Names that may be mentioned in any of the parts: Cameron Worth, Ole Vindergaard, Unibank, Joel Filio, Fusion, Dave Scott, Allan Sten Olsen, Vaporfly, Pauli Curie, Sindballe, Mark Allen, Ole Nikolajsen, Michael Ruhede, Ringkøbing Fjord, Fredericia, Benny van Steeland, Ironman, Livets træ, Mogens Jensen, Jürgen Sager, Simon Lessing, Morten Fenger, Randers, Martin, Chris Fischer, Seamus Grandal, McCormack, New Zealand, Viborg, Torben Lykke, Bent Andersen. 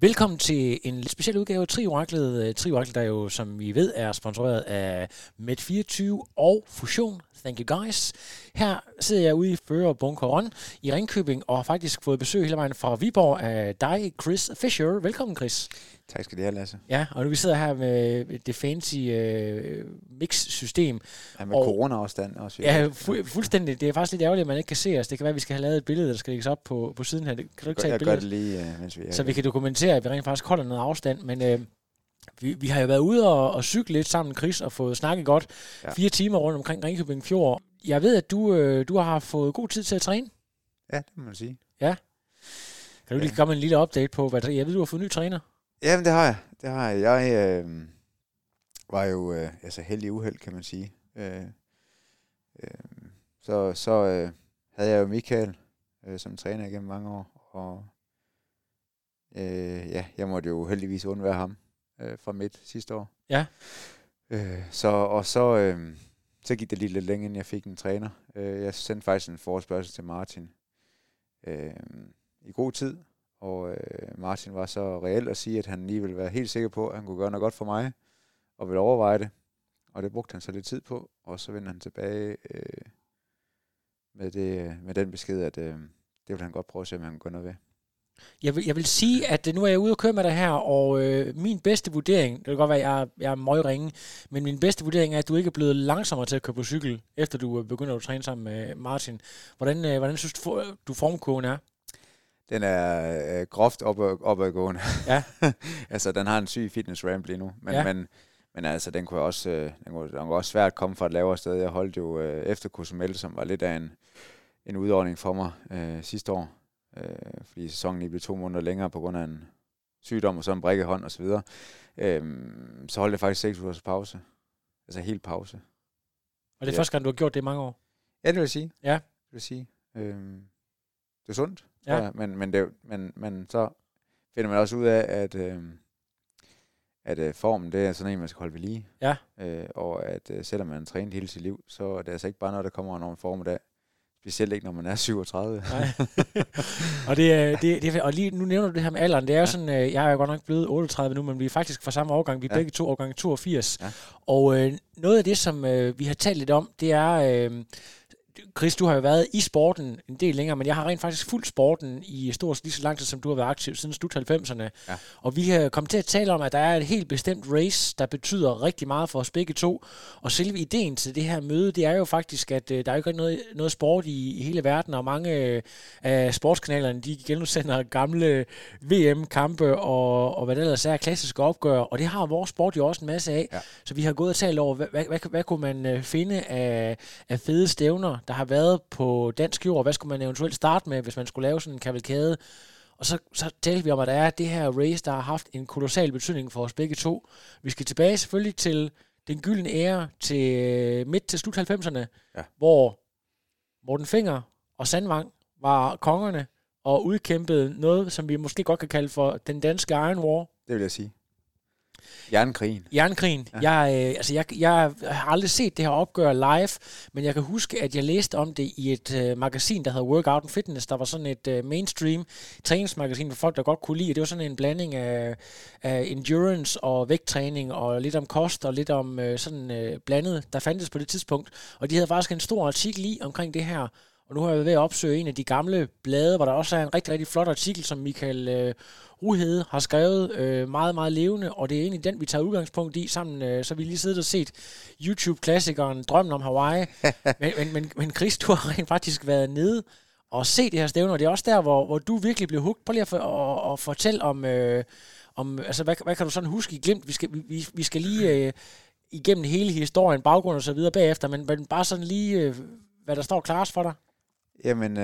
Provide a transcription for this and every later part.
Velkommen til en lidt speciel udgave af Trioraklet. Trioraklet, der jo, som I ved, er sponsoreret af Med24 og Fusion. Thank you guys. Her sidder jeg ude i Fører Bunker Run i Ringkøbing og har faktisk fået besøg hele vejen fra Viborg af dig, Chris Fischer. Velkommen, Chris. Tak skal du have, Lasse. Ja, og nu vi sidder her med det fancy mix-system. Ja, med og corona-afstand også. Ja, fuldstændig. Det er faktisk lidt ærgerligt, at man ikke kan se os. Det kan være, at vi skal have lavet et billede, der skal lægges op på siden her. Kan du ikke tage et billede? Jeg gør det lige, mens vi er. Så vi kan dokumentere, at vi rent faktisk holder noget afstand, men vi har jo været ude og cykle lidt sammen, Chris, og fået snakket godt 4 timer rundt omkring Ringkøbing Fjord. Jeg ved, at du har fået god tid til at træne. Ja, det må man sige. Ja. Kan du lige komme en lille update på, hvad jeg ved, du har fået ny træner? Jamen, det har jeg. Jeg var jo altså heldig uheld, kan man sige. Så havde jeg jo Michael som træner igennem mange år, og jeg måtte jo heldigvis undvære ham fra midt sidste år. Ja. Så gik det lige lidt længe, inden jeg fik en træner. Jeg sendte faktisk en forespørgsel til Martin i god tid, og Martin var så reel at sige, at han lige ville være helt sikker på, at han kunne gøre noget godt for mig, og ville overveje det. Og det brugte han så lidt tid på, og så vendte han tilbage med den besked, at det ville han godt prøve at se, om han kunne gøre noget ved. Jeg vil sige, at nu er jeg ude og køre med dig her, og min bedste vurdering, det kan godt være, at jeg er møgringe, men min bedste vurdering er, at du ikke er blevet langsommere til at køre på cykel, efter du begynder at træne sammen med Martin. Hvordan synes du formkurven er? Den er groft opadgående. Ja. Altså, den har en syg fitness ramp lige nu, men altså, den kunne også, den kunne også svært komme fra et lavere sted. Jeg holdt jo efter Cozumel, som var lidt af en udordning for mig sidste år, fordi sæsonen lige blev 2 måneder længere på grund af en sygdom og så en brækket hånd og så videre. Så holdt jeg faktisk 6 ugers pause. Altså helt pause. Og det er første gang, du har gjort det i mange år? Ja, det vil jeg sige. Ja. Det vil sige. Det er sundt. Ja. Ja, men så finder man også ud af, at formen, det er sådan en, man skal holde ved lige. Ja. Og at selvom man har trænet hele sit liv, så er det altså ikke bare noget, der kommer over en formiddag. Specielt ikke, når man er 37. Nej. Og, og lige nu nævner du det her med alderen. Det er jo sådan, jeg er jo godt nok blevet 38 nu, men vi er faktisk fra samme årgang. Vi er begge to årgang 82. Ja. Og noget af det, som vi har talt lidt om, det er... Chris, du har jo været i sporten en del længere, men jeg har rent faktisk fulgt sporten i stort set lige så lang tid, som du har været aktiv siden slut 90'erne. Ja. Og vi har kommet til at tale om, at der er et helt bestemt race, der betyder rigtig meget for os begge to. Og selve ideen til det her møde, det er jo faktisk, at der er jo ikke noget sport i hele verden, og mange af sportskanalerne, de genudsender gamle VM-kampe og hvad det ellers er, klassiske opgør. Og det har vores sport jo også en masse af. Ja. Så vi har gået og talt over, hvad kunne man finde af fede stævner, der har været på dansk jord, og hvad skulle man eventuelt starte med, hvis man skulle lave sådan en kavalkade. Og så talte vi om, at der er det her race, der har haft en kolossal betydning for os begge to. Vi skal tilbage selvfølgelig til den gyldne ære, til midt til slut 90'erne, hvor Morten Fenger og Sandvang var kongerne og udkæmpede noget, som vi måske godt kan kalde for den danske Iron War. Det vil jeg sige. Jernkrigen. Ja. Jeg har aldrig set det her opgør live, men jeg kan huske, at jeg læste om det i et magasin, der hedder Workout & Fitness. Der var sådan et mainstream træningsmagasin for folk, der godt kunne lide. Det var sådan en blanding af endurance og vægttræning og lidt om kost og lidt om blandet, der fandtes på det tidspunkt. Og de havde faktisk en stor artikel i omkring det her. Og nu har jeg været ved at opsøge en af de gamle blade, hvor der også er en rigtig, rigtig flot artikel, som Michael Ruhede har skrevet meget, meget levende. Og det er egentlig den, vi tager udgangspunkt i sammen. Så vi lige siddet og set YouTube-klassikeren Drømmen om Hawaii. Men Chris, du har rent faktisk været nede og set det her stævne. Og det er også der, hvor du virkelig blev hugt. Prøv lige at fortælle om altså, hvad kan du sådan huske i glimt? Vi skal lige igennem hele historien, baggrund og så videre bagefter. Men bare sådan lige, hvad der står klart for dig. Jamen,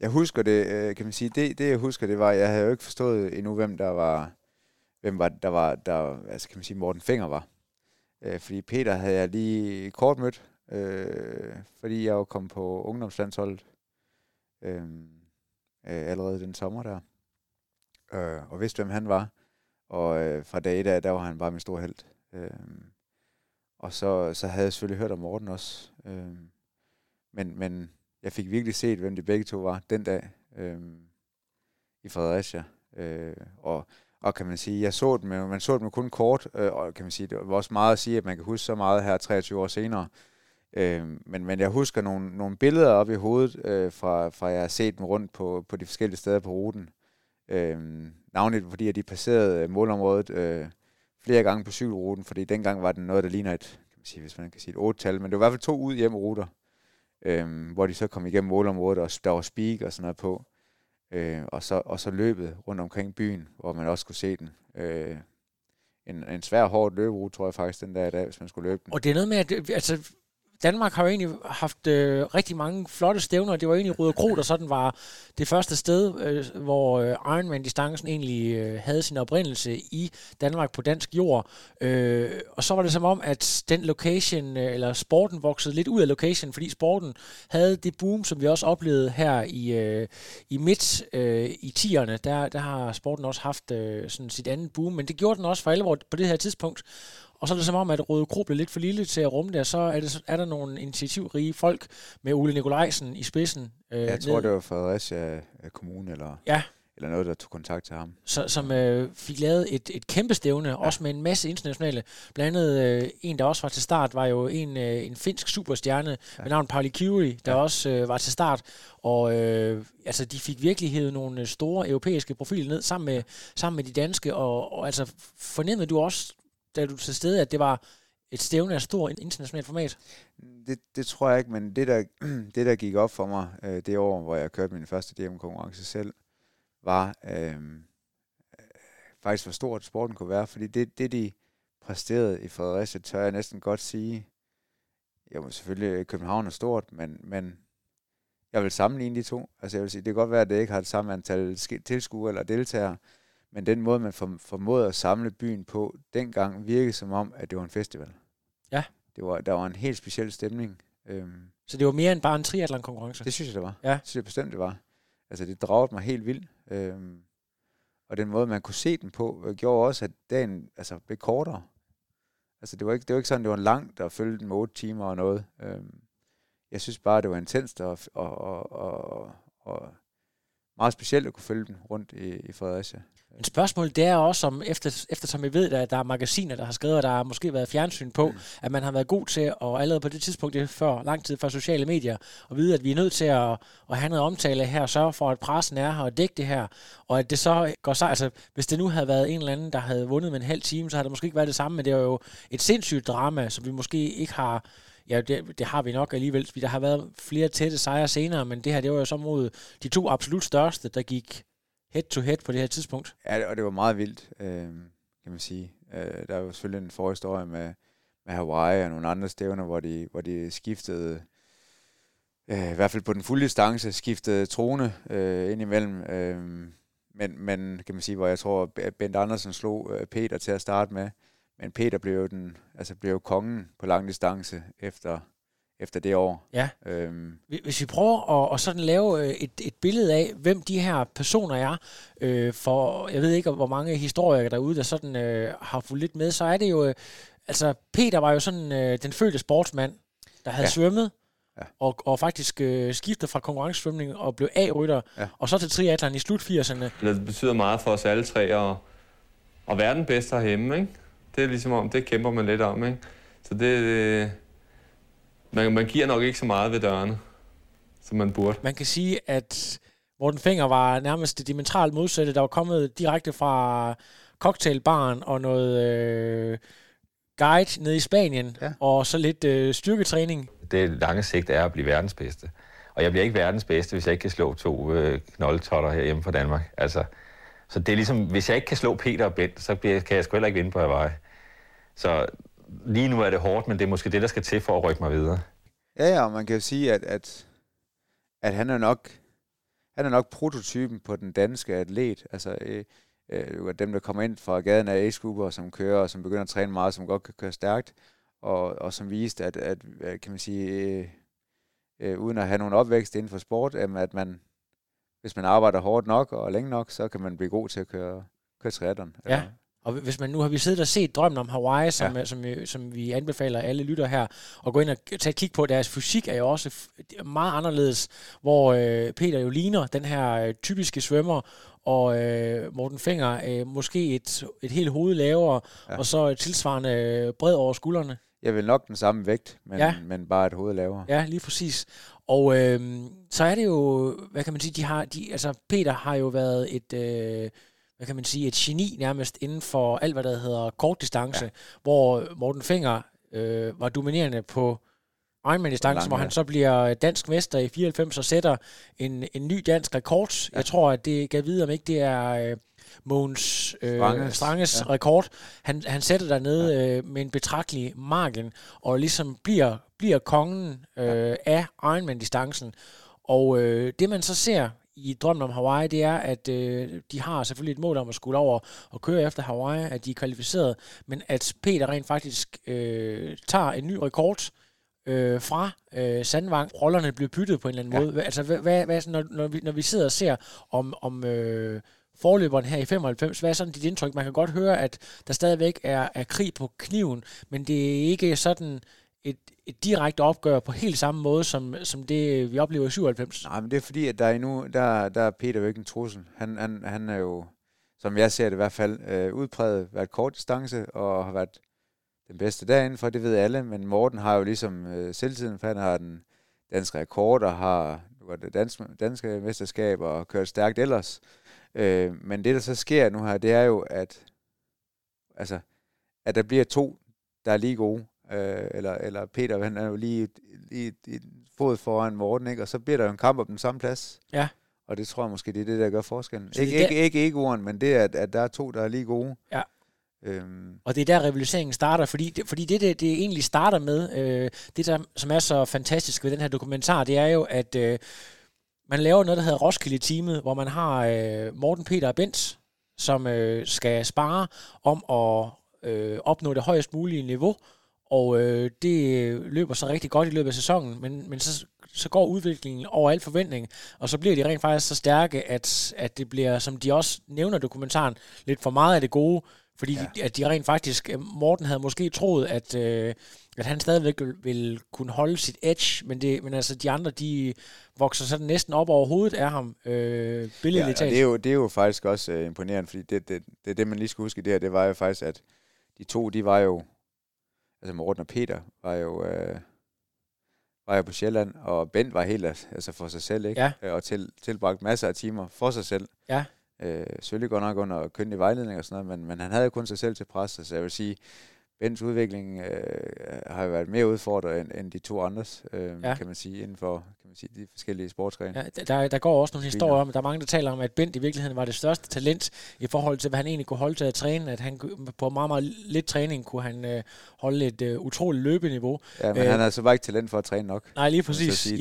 jeg husker det, kan man sige, det jeg husker, det var, jeg havde jo ikke forstået endnu, hvem der var hvem var det, der altså kan man sige, Morten Fenger var. Fordi Peter havde jeg lige kort mødt, fordi jeg jo kom på ungdomslandsholdet allerede den sommer der. Og vidste, hvem han var. Og fra dag et af, der var han bare min store helt. Og så havde jeg selvfølgelig hørt om Morten også. Men jeg fik virkelig set, hvem de begge to var den dag i Fredericia. Og kan man sige, jeg så dem, man så dem kun kort, og kan man sige, det var også meget at sige, at man kan huske så meget her 23 år senere. Men jeg husker nogle billeder op i hovedet, fra jeg har set dem rundt på de forskellige steder på ruten. Navnligt fordi, at de passerede målområdet flere gange på cykelruten, fordi dengang var den noget, der ligner et, kan man sige, hvis man kan sige et 8-tal, men det var i hvert fald 2 ud hjemruter, hvor de så kom igennem målområdet, og der var speak og sådan noget på. Og så løbet rundt omkring byen, hvor man også kunne se den. En svær hård løberute, tror jeg faktisk, den der i dag, hvis man skulle løbe den. Og det er noget med, at altså, Danmark har jo egentlig haft rigtig mange flotte stævner. Det var egentlig Rødekro, der sådan var det første sted, hvor Ironman-distancen egentlig havde sin oprindelse i Danmark på dansk jord. Og så var det som om, at den location, eller sporten voksede lidt ud af location, fordi sporten havde det boom, som vi også oplevede her i midt i 10'erne. Der har sporten også haft sådan sit andet boom, men det gjorde den også for alvor på det her tidspunkt. Og så er det som om, at Rødekro blev lidt for lille til at rumme det, og så er der nogle initiativrige folk med Ole Nikolajsen i spidsen. Jeg tror, det var Fredericia Kommune eller noget, der tog kontakt til ham. Som fik lavet et kæmpe stævne, også med en masse internationale. Blandt andet en, der også var til start, var jo en finsk superstjerne med navn Pauli Curie, der også var til start. Og altså, de fik virkelig hævet nogle store europæiske profiler ned sammen med de danske. Og altså, fornemmede du også, da du til stede, at det var et stævne af stor internationalt format? Det tror jeg ikke, men det der gik op for mig det år, hvor jeg kørte min første DM-konkurrence selv, var faktisk, hvor stort sporten kunne være, fordi det de præsterede i Fredericia, tør jeg næsten godt sige, jo selvfølgelig København er stort, men jeg vil sammenligne de to. Altså jeg vil sige, det kan godt være, at det ikke har det samme antal tilskuere eller deltagere, men den måde, man formåede at samle byen på, dengang virkede som om, at det var en festival. Ja. Der var en helt speciel stemning. Så det var mere end bare en triathlon-konkurrence? Det synes jeg, det var. Ja. Det synes jeg bestemt, det var. Altså, det dragede mig helt vildt. Og den måde, man kunne se den på, gjorde også, at dagen altså, blev kortere. Altså, det var ikke sådan, det var langt og følge den med 8 timer og noget. Jeg synes bare, det var intenst og meget specielt at kunne følge den rundt i Fredericia. Men spørgsmålet det er også, om eftersom vi ved, at der er magasiner, der har skrevet, og der har måske været fjernsyn på, at man har været god til, og allerede på det tidspunkt, det er før, lang tid før sociale medier, at vide, at vi er nødt til at have noget omtale her, og sørge for, at pressen er her, og dække det her, og at det så går sig. Altså, hvis det nu havde været en eller anden, der havde vundet med en halv time, så havde det måske ikke været det samme, men det er jo et sindssygt drama, som vi måske ikke har. Ja, det har vi nok alligevel. Der har været flere tætte sejre senere, men det her, det var jo så mod de 2 absolut største, der gik head-to-head på det her tidspunkt. Ja, og det var meget vildt, kan man sige. Der var selvfølgelig en forhistorie med Hawaii og nogle andre stævner, hvor de skiftede, i hvert fald på den fulde distance, skiftede trone indimellem. Men kan man sige, hvor jeg tror, at Bent Andersen slog Peter til at starte med. Men Peter blev jo kongen på lang distance efter det år. Ja. Hvis vi prøver at sådan lave et billede af, hvem de her personer er, for jeg ved ikke, hvor mange historikere derude, der sådan har fulgt lidt med, så er det jo, altså Peter var jo sådan den fødte sportsmand, der havde svømmet, og faktisk skiftede fra konkurrencesvømning og blev A-rytter, og så til triathlon i slut 80'erne. Det betyder meget for os alle tre at være den bedste herhjemme, ikke? Det er ligesom om, det kæmper man lidt om, ikke? Så det man giver nok ikke så meget ved dørene, som man burde. Man kan sige, at Morten Fenger var nærmest det dimensionalt modsatte, der var kommet direkte fra cocktailbaren og noget guide nede i Spanien, og så lidt styrketræning. Det lange sigt er at blive verdens bedste. Og jeg bliver ikke verdens bedste, hvis jeg ikke kan slå 2 knoldtotter herhjemme fra Danmark. Altså, så det er ligesom, hvis jeg ikke kan slå Peter og Bent, så kan jeg sgu heller ikke vinde på Hawaii. Så lige nu er det hårdt, men det er måske det, der skal til for at rykke mig videre. Ja, og man kan jo sige, at han er nok prototypen på den danske atlet. Altså, dem, der kommer ind fra gaden af age-grupper, som kører og som begynder at træne meget, som godt kan køre stærkt, og som viste, at kan man sige, uden at have nogen opvækst inden for sport, at man, hvis man arbejder hårdt nok og længe nok, så kan man blive god til at køre triathlon. Ja. Og hvis man nu har vi siddet og set Drømmen om Hawaii, som, ja. som vi anbefaler alle lytter her, og gå ind og tage et kig på, deres fysik er jo også meget anderledes, hvor Peter jo ligner den her typiske svømmer, og Morten Fenger måske et helt hoved lavere, ja. Og så tilsvarende bred over skuldrene. Jeg vil nok den samme vægt, men bare et hoved lavere. Ja, lige præcis. Og så er det jo, hvad kan man sige, Peter har jo været et... hvad kan man sige, et geni nærmest inden for alt, hvad der hedder kort distance, ja. Hvor Morten Fenger var dominerende på Ironman-distancen, hvor han så bliver dansk mester i 94 og sætter en ny dansk rekord. Ja. Jeg tror, at det kan vide, om ikke det er Mogens Stranges ja. Rekord. Han sætter dernede med en betragtelig margin, og ligesom bliver kongen af Ironman-distancen. Og det, man så ser i Drømmen om Hawaii, det er, at de har selvfølgelig et mål om at skulle over og køre efter Hawaii, at de er kvalificeret, men at Peter rent faktisk tager en ny rekord fra Sandvang. Rollerne bliver byttet på en eller anden måde. Altså, når vi sidder og ser om forløberen her i 95, hvad er sådan dit indtryk? Man kan godt høre, at der stadigvæk er krig på kniven, men det er ikke sådan et direkte opgør på helt samme måde, som det, vi oplever i 97. Nej, men det er fordi, at der endnu, der er Peter jo ikke en trussel. Han er jo, som jeg ser det i hvert fald, udpræget, været kort distance, og har været den bedste derindenfor, det ved alle, men Morten har jo ligesom selvtiden, for han har den danske rekord, og har danske mesterskaber, og kørt stærkt ellers. Men det, der så sker nu her, det er jo, at der bliver to, der er lige gode, eller Peter, han er jo lige et fod foran Morten, ikke? Og så bliver der jo en kamp om den samme plads. Ja. Og det tror jeg måske, det er det, der gør forskellen. Ikke egoen, men det er, at der er to, der er lige gode. Ja. Og det er der, rivaliseringen starter, fordi det egentlig starter med, det der, som er så fantastisk ved den her dokumentar, det er jo, at man laver noget, der hedder Roskilde-teamet, hvor man har Morten, Peter og Bent, som skal spare om at opnå det højest mulige niveau. Og det løber så rigtig godt i løbet af sæsonen, men så går udviklingen over al forventning, og så bliver de rent faktisk så stærke, at det bliver, som de også nævner i dokumentaren, lidt for meget af det gode, fordi at de rent faktisk, Morten havde måske troet, at han stadigvæk ville kunne holde sit edge, men altså de andre, de vokser sådan næsten op over hovedet af ham, billedligt talt. Det er jo faktisk også imponerende, fordi det man lige skulle huske i det her, det var jo faktisk, at de to, de var jo, altså Morten og Peter var jo på Sjælland, og Bent var helt altså for sig selv, ikke? Ja. Og tilbragt masser af timer for sig selv. Ja. Selvfølgelig godt nok under køndig vejledning og sådan noget, men han havde kun sig selv til pres, så jeg vil sige, Bents udvikling har jo været mere udfordret end de to andres, kan man sige, inden for de forskellige sportsgrene. Ja, der går også nogle historier om, der er mange, der taler om, at Bent i virkeligheden var det største talent i forhold til, hvad han egentlig kunne holde til at træne, at han på meget, meget lidt træning kunne han holde et utroligt løbeniveau. Ja, men han har så bare ikke talent for at træne nok. Nej, lige præcis. Sige,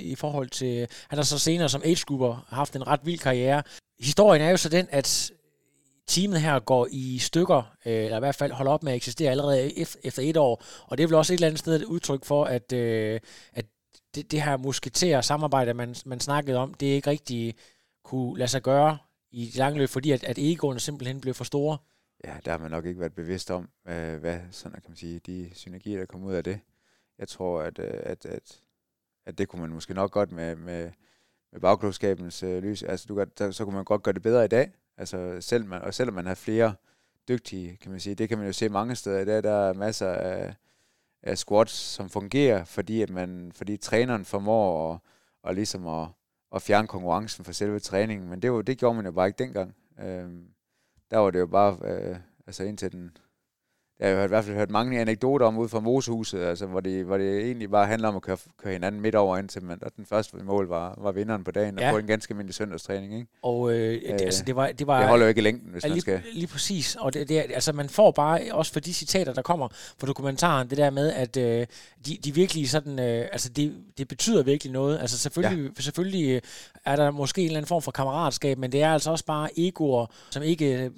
i forhold til han har så senere som age-grupper haft en ret vild karriere. Historien er jo så den, at teamet her går i stykker, eller i hvert fald holder op med at eksistere allerede efter et år, og det er vel også et eller andet sted et udtryk for, at det her musketer samarbejde, man snakkede om, det ikke rigtig kunne lade sig gøre i det lange løb, fordi at egoerne simpelthen blev for store. Ja, der har man nok ikke været bevidst om, hvad sådan kan man sige, de synergier, der kom ud af det. Jeg tror, at det kunne man måske nok godt med bagklogskabens lys. Altså, så kunne man godt gøre det bedre i dag. Altså selvom man har flere dygtige, kan man sige, det kan man jo se mange steder i dag, der er masser af squats, som fungerer, fordi træneren formår og ligesom at fjerne konkurrencen fra selve træningen, men det gjorde man jo bare ikke dengang. Der var det jo bare, altså indtil den Jeg har i hvert fald hørt mange anekdoter om ude fra Mosehuset, altså, hvor det egentlig bare handler om at køre hinanden midt over indtil man, og den første mål var vinderen på dagen, ja, og på en ganske mindre søndagstræning, ikke? Og det var... Det holder jo ikke i længden, hvis man skal... Lige præcis, og det, altså man får bare, også for de citater, der kommer fra dokumentaren, det der med, at de virkelig sådan... altså det betyder virkelig noget. Altså selvfølgelig er der måske en eller anden form for kammeratskab, men det er altså også bare egoer, som ikke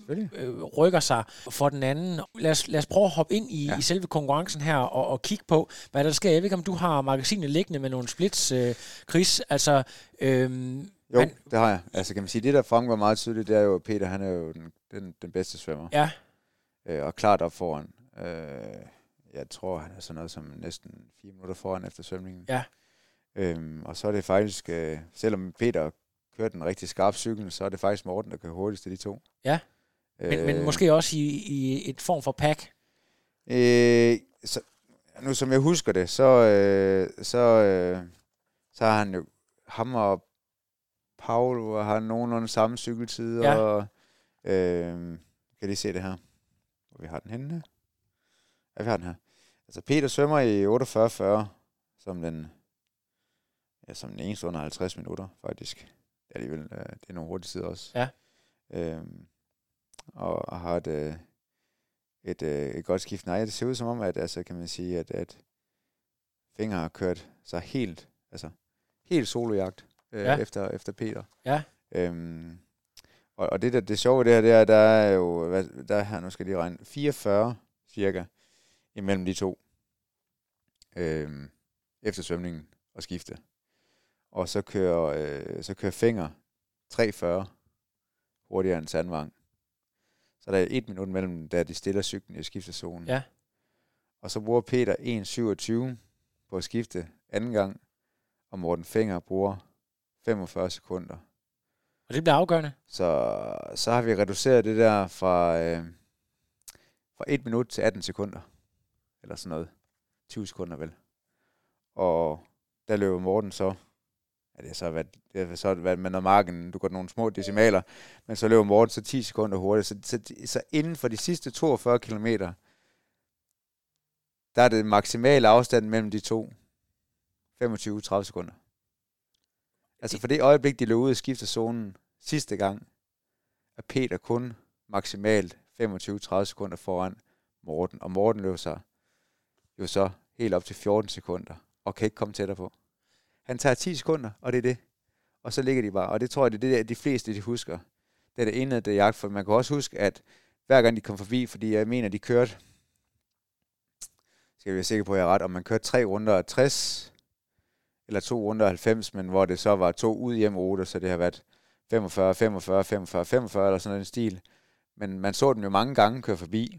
rykker sig for den anden. Lad os prøve at hoppe ind i selve konkurrencen her og kigge på, hvad der sker. Jeg ved ikke, om du har magasinet liggende med nogle splits, Chris. Altså, jo, det har jeg. Altså kan man sige, det der fremgår meget tydeligt, det er jo, Peter, han er jo den bedste svømmer. Ja. Og klart op foran. Jeg tror, han er sådan noget som næsten 4 minutter foran efter svømningen. Ja. Og så er det faktisk, selvom Peter kører den rigtig skarp cykel, så er det faktisk Morten, der kører hurtigst af de to. Ja. Men måske også i et form for pack? Så, nu som jeg husker det, så har han jo, ham og Paul har nogenlunde samme cykeltid, ja, og kan I se det her? Hvor vi har den henne? Ja, vi har den her. Altså Peter svømmer i 48-40, som den eneste under 50 minutter, faktisk. Det er nogle hurtige tider også. Ja. Og har et godt skift. Nej, det ser ud som om, at altså, kan man sige, at Fenger har kørt sig helt solojagt efter Peter. Ja. Og det der, det sjove det her, det er, der er jo, nu skal jeg lige regne, 44 cirka imellem de to efter svømningen og skifte. Og så kører Fenger 43 hurtigere end Sandvang. Så der er 1 minut mellem, da de stiller cyklen i skiftezonen. Ja. Og så bruger Peter 1.27 på at skifte anden gang, og Morten Fenger bruger 45 sekunder. Og det bliver afgørende. Så har vi reduceret det der fra 1 minut til 18 sekunder. Eller sådan noget. 20 sekunder vel. Og der løber Morten så... Ja, det har så været med noget marken, du går nogle små decimaler, men så løber Morten så 10 sekunder hurtigt. Så inden for de sidste 42 kilometer, der er det maksimale afstand mellem de to 25-30 sekunder. Altså for det øjeblik, de løb ud og skifter zonen sidste gang, er Peter kun maksimalt 25-30 sekunder foran Morten. Og Morten løb sig jo så helt op til 14 sekunder, og kan ikke komme tættere på. Han tager 10 sekunder, og det er det. Og så ligger de bare. Og det tror jeg, det er det, de fleste de husker. Det er det ene, det er jagt. For man kan også huske, at hver gang de kom forbi, fordi jeg mener, de kørte, skal vi være sikre på, at jeg er ret, om man kørte 3 runder 60, eller 2 runder 90, men hvor det så var 2 ud-hjem-ruter, så det har været 45, 45, 45, 45, eller sådan en stil. Men man så dem jo mange gange køre forbi,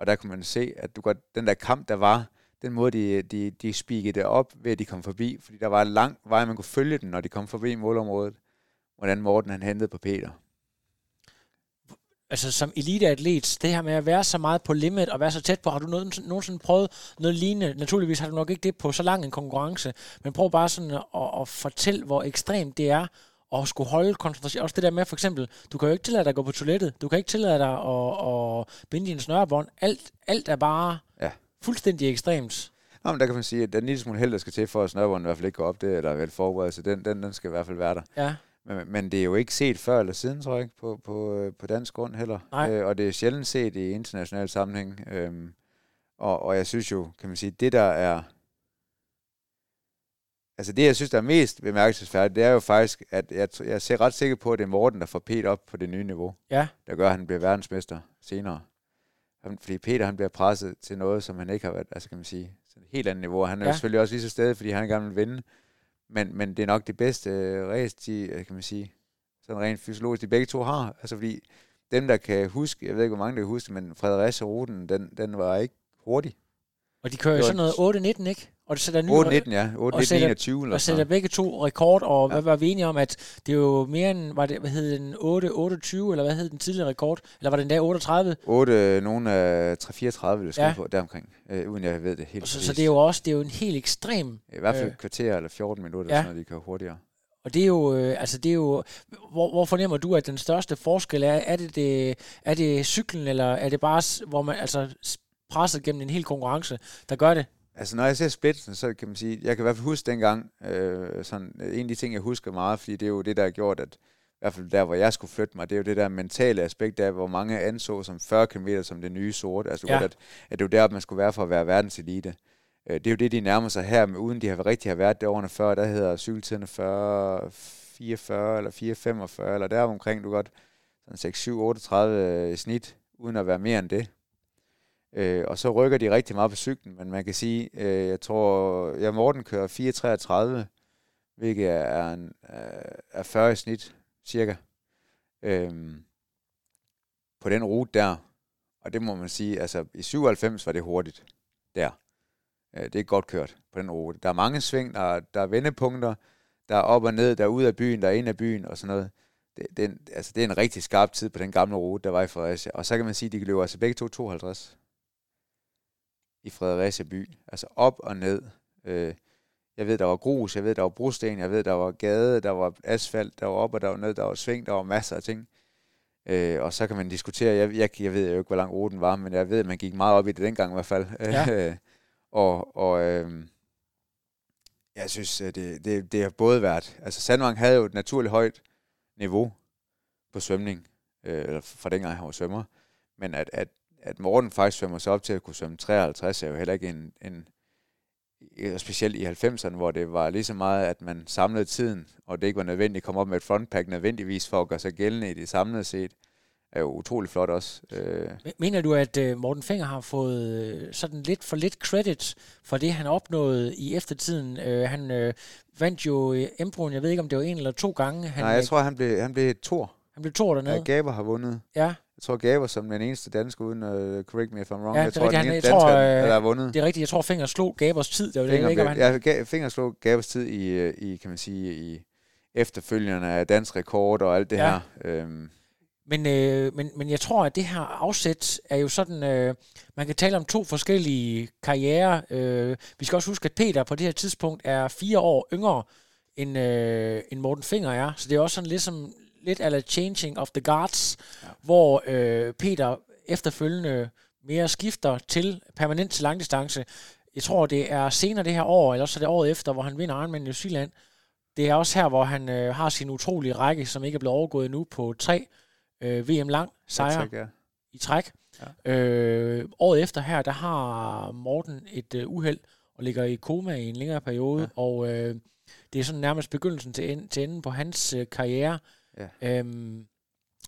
og der kunne man se, at den der kamp, der var, den måde, de spikede det op, ved at de kom forbi. Fordi der var en lang vej, man kunne følge den, når de kom forbi målområdet. Hvordan Morten han hentede på Peter. Altså som eliteatlet, det her med at være så meget på limit og være så tæt på, har du nogensinde prøvet noget lignende? Naturligvis har du nok ikke det på så lang en konkurrence, men prøv bare sådan at fortælle, hvor ekstremt det er at skulle holde koncentration. Også det der med for eksempel, du kan jo ikke tillade dig at gå på toilettet, du kan ikke tillade dig at binde dine snørebånd. Alt er bare... Ja. Fuldstændig ekstremt. Nå, men der kan man sige, at den lille smule held, der skal til for, at snørbånden i hvert fald ikke går op, det eller vel forberedelse, den skal i hvert fald være der. Ja. Men det er jo ikke set før eller siden, tror jeg, på dansk grund heller. Og det er sjældent set i international sammenhæng. Og jeg synes jo, kan man sige, det der er... Altså det, jeg synes, der er mest bemærkelsesværdigt, det er jo faktisk, at jeg er ret sikker på, at det er Morten, der får Peter op på det nye niveau. Ja. Der gør, at han bliver verdensmester senere. Fordi Peter, han bliver presset til noget, som han ikke har været, altså kan man sige, så et helt andet niveau. Han er selvfølgelig også lige så stedet, fordi han gerne vil vinde. Men det er nok det bedste race, de, kan man sige, sådan rent fysiologisk, de begge to har. Altså fordi dem, der kan huske, jeg ved ikke, hvor mange der kan huske, men Fredericia-ruten, den var ikke hurtig. Og de kører jo sådan noget 8-19, ikke? Og det sætter 8-19, ja. 8-19-21 eller sådan. Og sætter begge to rekord, og hvad var vi enige om, at det er jo mere end, hvad hed den, 8-28, eller hvad hed den tidligere rekord? Eller var det endda 38? 8, nogen af 34 ville skrive på, deromkring, uden jeg ved det helt. Så det er jo også, det er jo en helt ekstrem... I hvert fald kvarter eller 14 minutter, når de kører hurtigere. Og det er jo, hvor fornemmer du, at den største forskel er? Er det cyklen, eller er det bare, hvor man, altså... presset gennem en hel konkurrence, der gør det? Altså, når jeg ser splitsen, så kan man sige, jeg kan i hvert fald huske dengang, sådan, en af de ting, jeg husker meget, fordi det er jo det, der har gjort, at i hvert fald der, hvor jeg skulle flytte mig, det er jo det der mentale aspekt af, hvor mange anså som 40 km som det nye sorte. Altså, ja. at det er jo deroppe, man skulle være for at være verdenselite. Det er jo det, de nærmer sig her, men uden de har rigtig har været det årene før, der hedder cykeltiderne 40, 44 eller 445, eller der omkring, du godt sådan 6, 7, 38 i snit, uden at være mere end det. Og så rykker de rigtig meget på cyklen, men man kan sige, jeg tror, Morten kører 433, hvilket er 40 i snit, cirka, på den rute der. Og det må man sige, altså i 97 var det hurtigt der. Det er godt kørt på den rute. Der er mange sving, der er vendepunkter, der er op og ned, der er ud af byen, der er ind af byen og sådan noget. Det er en rigtig skarp tid på den gamle rute, der var i Fredericia. Og så kan man sige, at de løber altså begge 52 i Fredericia by. Altså op og ned. Jeg ved, der var grus, jeg ved, der var brosten, jeg ved, der var gade, der var asfalt, der var op og der var ned, der var sving, der var masser af ting. Og så kan man diskutere, jeg ved jo ikke, hvor lang ruten var, men jeg ved, at man gik meget op i det dengang i hvert fald. Ja. Jeg synes, det har både været... Altså Sandvang havde jo et naturligt højt niveau på svømning, eller fra dengang han var svømmer, men at Morten faktisk svømmer sig op til at kunne svømme 53, er jo heller ikke en specielt i 90'erne, hvor det var lige så meget, at man samlede tiden, og det ikke var nødvendigt at komme op med et frontpack nødvendigvis for at gøre sig gældende i det samlede set, er jo utrolig flot også. Mener du, at Morten Fenger har fået sådan lidt for lidt credit for det, han opnåede i eftertiden? Han vandt jo Embroen, jeg ved ikke, om det var en eller to gange. Jeg tror, han blev toer. Han blev toer dernede. Ja, Gaber har vundet. Ja. Jeg tror, Gaber som den eneste dansker, uden correct me if I'm wrong, ja, jeg tror, den eneste dansker, der har vundet. Det er rigtigt, jeg tror, Fenger slog Gabers tid. Fenger slog Gabers tid i kan man sige, i efterfølgerne af dansk rekord og alt det her. Men jeg tror, at det her afsæt er jo sådan, man kan tale om to forskellige karrierer. Vi skal også huske, at Peter på det her tidspunkt er 4 år yngre, end Morten Fenger er. Så det er også sådan lidt a la Changing of the Guards, ja. Hvor Peter efterfølgende mere skifter til permanent til langdistance. Jeg tror, det er senere det her år, eller så det året efter, hvor han vinder Ironman i New Zealand. Det er også her, hvor han har sin utrolige række, som ikke er blevet overgået endnu på 3 VM lang sejr i træk. Ja. Året efter her, der har Morten et uheld og ligger i koma i en længere periode, ja. Og det er sådan nærmest begyndelsen til enden på hans karriere. Ja.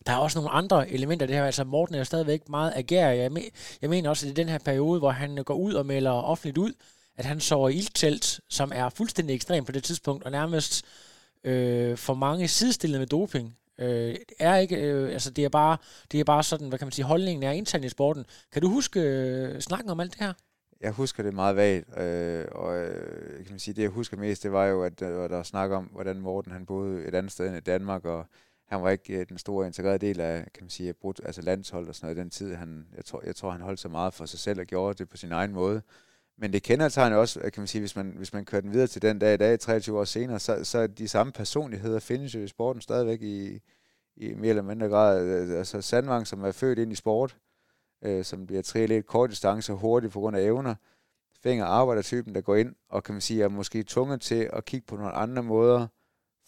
Der er også nogle andre elementer det her, altså Morten er jo stadigvæk meget agerig. Jeg mener også, at det er den her periode, hvor han går ud og melder offentligt ud, at han sover i ilttelt, som er fuldstændig ekstrem på det tidspunkt, og nærmest for mange sidestillet med doping. Er ikke, altså det er bare sådan, hvad kan man sige, holdningen er internt i sporten. Kan du huske snakken om alt det her? Jeg husker det meget vagt, kan man sige, det jeg husker mest, det var jo, at der var snak om, hvordan Morten han boede et andet sted end i Danmark, og han var ikke den store integrerede del af, kan man sige, altså landshold og sådan noget i den tid. Jeg tror, han holdt så meget for sig selv og gjorde det på sin egen måde. Men det kendetegner også, kan man sige, hvis man kører den videre til den dag i dag, 23 år senere, så de samme personligheder findes jo i sporten stadigvæk i mere eller mindre grad. Altså Sandvang, som er født ind i sport, som bliver triatlet kort distance hurtigt på grund af evner. Fenger arbejdertypen, der går ind og kan man sige, er måske tvunget til at kigge på nogle andre måder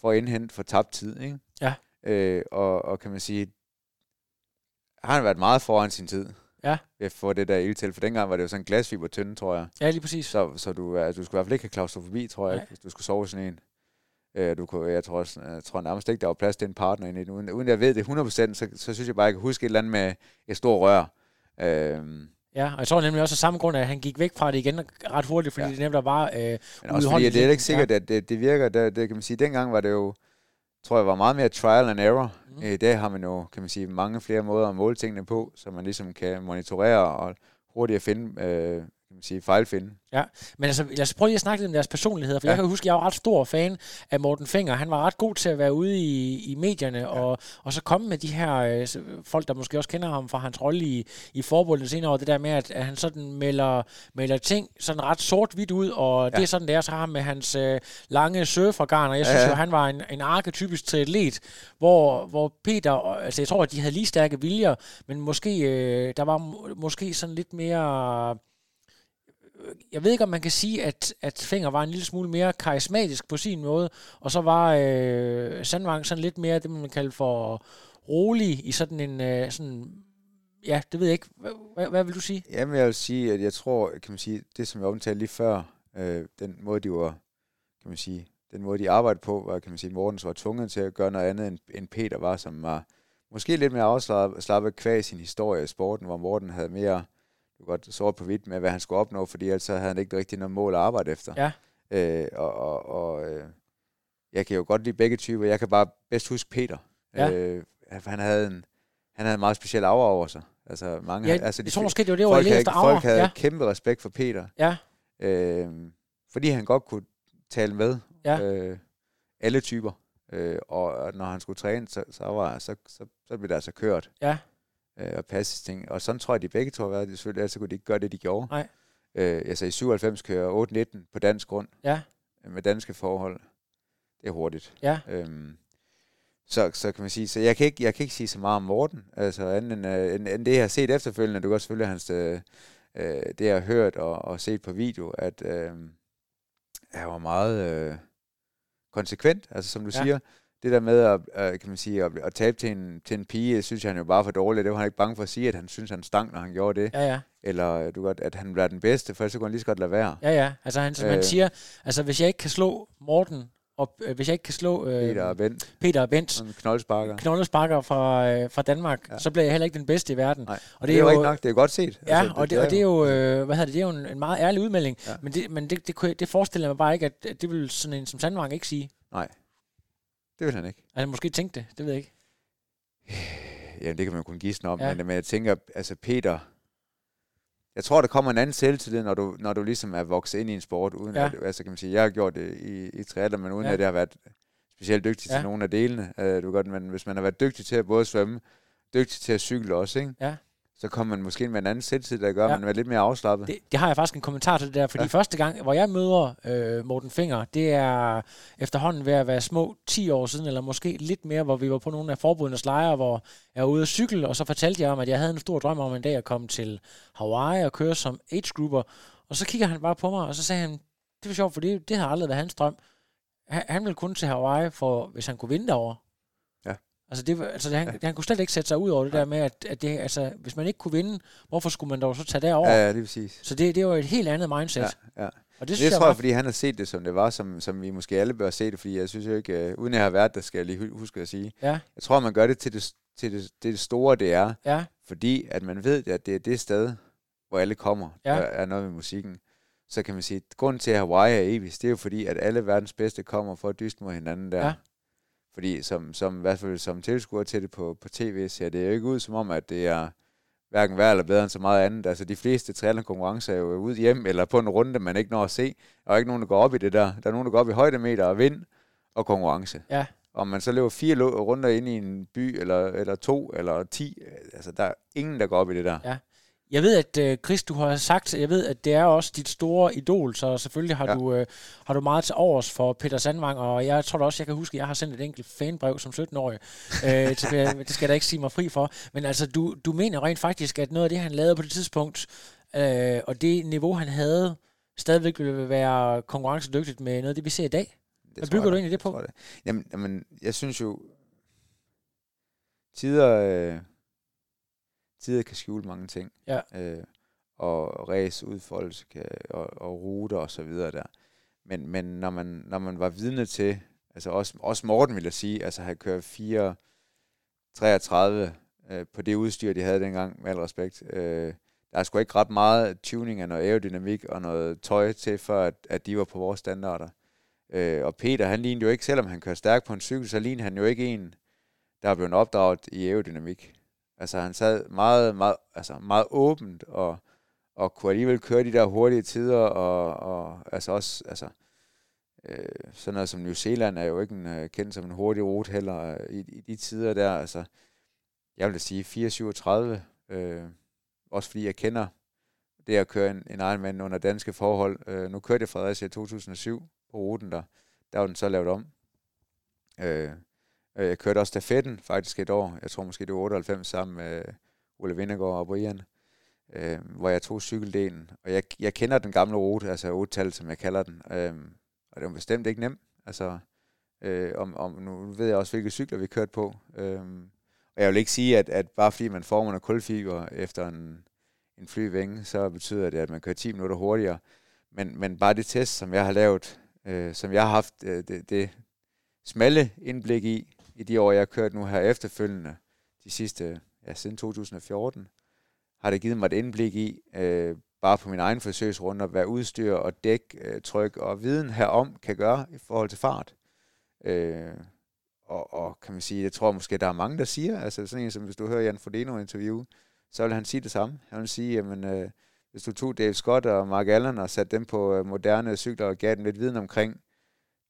for at indhente for tabt tid, ikke? Ja. Og kan man sige, har han været meget foran sin tid. Ja. For det der iltelt, for dengang var det jo sådan en glasfibertynde, tror jeg. Ja, lige præcis. Så du skulle i hvert fald ikke have klaustrofobi, tror jeg, ikke, hvis du skulle sove sådan en. Jeg tror nærmest ikke, der var plads til en partner inde i den. Uden jeg ved det 100%, så synes jeg bare, jeg kan huske et eller andet med et stort rør. Ja, og jeg tror nemlig også af samme grund, at han gik væk fra det igen ret hurtigt, fordi det nemlig var men også fordi, det er ikke sikkert, at det virker. Det kan man sige, dengang var det jo, tror jeg, var meget mere trial and error. I dag har man jo, kan man sige, mange flere måder at måle tingene på, så man ligesom kan monitorere og hurtigt finde kan man sige, fejlfinde. Ja, men altså, lad os prøve lige at snakke lidt om deres personligheder, for ja. Jeg kan huske, jeg var ret stor fan af Morten Fenger. Han var ret god til at være ude i medierne, ja. og så komme med de her folk, der måske også kender ham fra hans rolle i forbundet senere, og det der med, at han sådan melder ting sådan ret sort-hvidt ud, og ja. Det er sådan, det er, så har han med hans lange surfergarn, og jeg synes jo, han var en arketypisk triatlet, hvor Peter, altså jeg tror, at de havde lige stærke viljer, men måske, der var måske sådan lidt mere... Jeg ved ikke, om man kan sige, at Fenger var en lille smule mere karismatisk på sin måde, og så var Sandvang sådan lidt mere det, man kalder for rolig i sådan en... ja, det ved jeg ikke. Hvad vil du sige? Jamen, jeg vil sige, at jeg tror, kan man sige, det som jeg omtalte lige før, den måde, de var, kan man sige, den måde, de arbejdede på, var, kan man sige, Morten var tvunget til at gøre noget andet, end Peter var, som var måske lidt mere afslappet kvæg sin historie i sporten, hvor Morten havde mere... Du kan godt sort på hvidt med, hvad han skulle opnå, fordi ellers havde han ikke rigtig noget mål at arbejde efter. Ja. Jeg kan jo godt lide begge typer. Jeg kan bare bedst huske Peter. Ja. Han havde en meget speciel arv over sig. Altså, mange, ja, altså, de, jeg tror måske, det var det, jeg læste arver. Folk havde kæmpe respekt for Peter. Ja. Fordi han godt kunne tale med alle typer. Og når han skulle træne, så blev det altså kørt. Ja. Og passe ting. Og sådan tror jeg, de begge to har været. Selvfølgelig, altså kunne de ikke gøre det, de gjorde. Nej. Altså i 97 kører 8-19 på dansk grund. Ja. Med danske forhold. Det er hurtigt. Ja. Så kan man sige, så jeg kan ikke sige så meget om Morten. Altså andet end det, jeg har set efterfølgende. Du kan også selvfølgelig hans, det, jeg har hørt og set på video, at han var meget konsekvent. Altså som du siger. Det der med at tabe til en pige, synes jeg, han jo bare for dårligt. Det var han ikke bange for at sige, at han synes, han stank, når han gjorde det. Ja, ja. Eller at han var den bedste, for så kunne han lige så godt lade være. Ja, ja. Altså han man siger, altså hvis jeg ikke kan slå Morten, og hvis jeg ikke kan slå Peter og Bent knoldesparker fra Danmark, så bliver jeg heller ikke den bedste i verden. Nej, og det er jo ikke nok, det er godt set. Ja, altså, og det er jo, det er jo en meget ærlig udmelding, ja. men det forestiller jeg mig bare ikke, at det vil sådan en som Sandvang ikke sige. Nej. Det vil han ikke. Altså måske tænkte det ved jeg ikke. Jamen det kan man jo kun gisne om, men jeg tænker, altså Peter, jeg tror, der kommer en anden selvtillid, når du ligesom er vokset ind i en sport, uden at, altså kan man sige, jeg har gjort det i triathlon, men uden at jeg har været specielt dygtig til nogen af delene. Du godt, men hvis man har været dygtig til at både svømme, dygtig til at cykle også, ikke? Ja. Så kommer man måske med en anden selvtid, der gør, at man er lidt mere afslappet. Det har jeg faktisk en kommentar til det der, fordi første gang, hvor jeg møder Morten Fenger, det er efterhånden ved at være små 10 år siden, eller måske lidt mere, hvor vi var på nogle af forbundenes lejre, hvor jeg var ude at cykle, og så fortalte jeg om, at jeg havde en stor drøm om en dag at komme til Hawaii og køre som age-grupper, og så kigger han bare på mig, og så sagde han, det var sjovt, for det har aldrig været hans drøm. Han ville kun til Hawaii, for hvis han kunne vinde derovre. Altså, han kunne slet ikke sætte sig ud over det der med, at det, altså, hvis man ikke kunne vinde, hvorfor skulle man dog så tage derover? Ja, det er præcis. Så det var et helt andet mindset. Ja, ja. Og det tror jeg, fordi han har set det, som det var, som vi måske alle bør se det, fordi jeg synes jo ikke, uden at have været der, skal jeg lige huske at sige. Ja. Jeg tror, man gør det til det store, det er, fordi at man ved, at det er det sted, hvor alle kommer, der er noget med musikken. Så kan man sige, at grunden til, at Hawaii er evigt, det er jo fordi, at alle verdens bedste kommer for at dyste mod hinanden der. Ja. Fordi som i hvert fald som tilskuer til det på tv, ser det jo ikke ud som om, at det er hverken værre eller bedre end så meget andet. Altså de fleste triathlon-konkurrencer er jo ude hjem eller på en runde, man ikke når at se. Og ikke nogen, der går op i det der. Der er nogen, der går op i højdemeter og vind og konkurrence. Ja. Om man så lever 4 runder inde i en by, eller 2, eller 10, altså der er ingen, der går op i det der. Ja. Jeg ved, at Chris, du har sagt, jeg ved, at det er også dit store idol, så selvfølgelig har du meget til overs for Peter Sandvang, og jeg tror da også, jeg kan huske, at jeg har sendt et enkelt fanbrev som 17-årig. Det skal jeg da ikke sige mig fri for. Men altså, du mener rent faktisk, at noget af det, han lavede på det tidspunkt, og det niveau, han havde, stadigvæk ville være konkurrencedygtigt med noget af det, vi ser i dag. Hvad bygger du egentlig det på? Jamen, jeg synes jo, tider kan skjule mange ting, og race, udfoldelse og ruter og så videre der. Men når man var vidne til, altså også Morten ville jeg sige, altså havde kørt 4:33 på det udstyr, de havde dengang, med al respekt. Der er sgu ikke ret meget tuning af noget aerodynamik og noget tøj til, for at de var på vores standarder. Og Peter, han lignede jo ikke, selvom han kørte stærkt på en cykel, så lignede han jo ikke en, der blev opdraget i aerodynamik. Altså han sad meget, meget, altså meget åbent og, og kunne alligevel køre de der hurtige tider, og altså også, altså, sådan noget som New Zealand er jo ikke en, kendt som en hurtig rute heller, i de tider der, altså, jeg vil sige 4:37, også fordi jeg kender det at køre en Ironman under danske forhold. Nu kørte jeg Fredericia i 2007 på ruten der, der var den så lavet om. Jeg kørte også stafetten faktisk et år, jeg tror måske det var 98, sammen med Ole Vindergaard og Brian, hvor jeg tog cykeldelen, og jeg kender den gamle rute, altså 8-tallet som jeg kalder den, og det var bestemt ikke nemt, altså, nu ved jeg også hvilke cykler vi kørte på, og jeg vil ikke sige, at bare fordi man former en kulfiber efter en flyvænge, så betyder det, at man kører 10 minutter hurtigere, men bare det test, som jeg har lavet, som jeg har haft det smalle indblik i de år, jeg har kørt nu her efterfølgende, de sidste, ja, siden 2014, har det givet mig et indblik i, bare på min egen forsøgsrunde, hvad udstyr og dæk, tryk og viden herom kan gøre i forhold til fart. Og kan man sige, det tror jeg måske, der er mange, der siger, altså sådan en som hvis du hører Jan Frodeno interview, så vil han sige det samme. Han vil sige, jamen, hvis du tog Dave Scott og Mark Allen og satte dem på moderne cykler og gav dem lidt viden omkring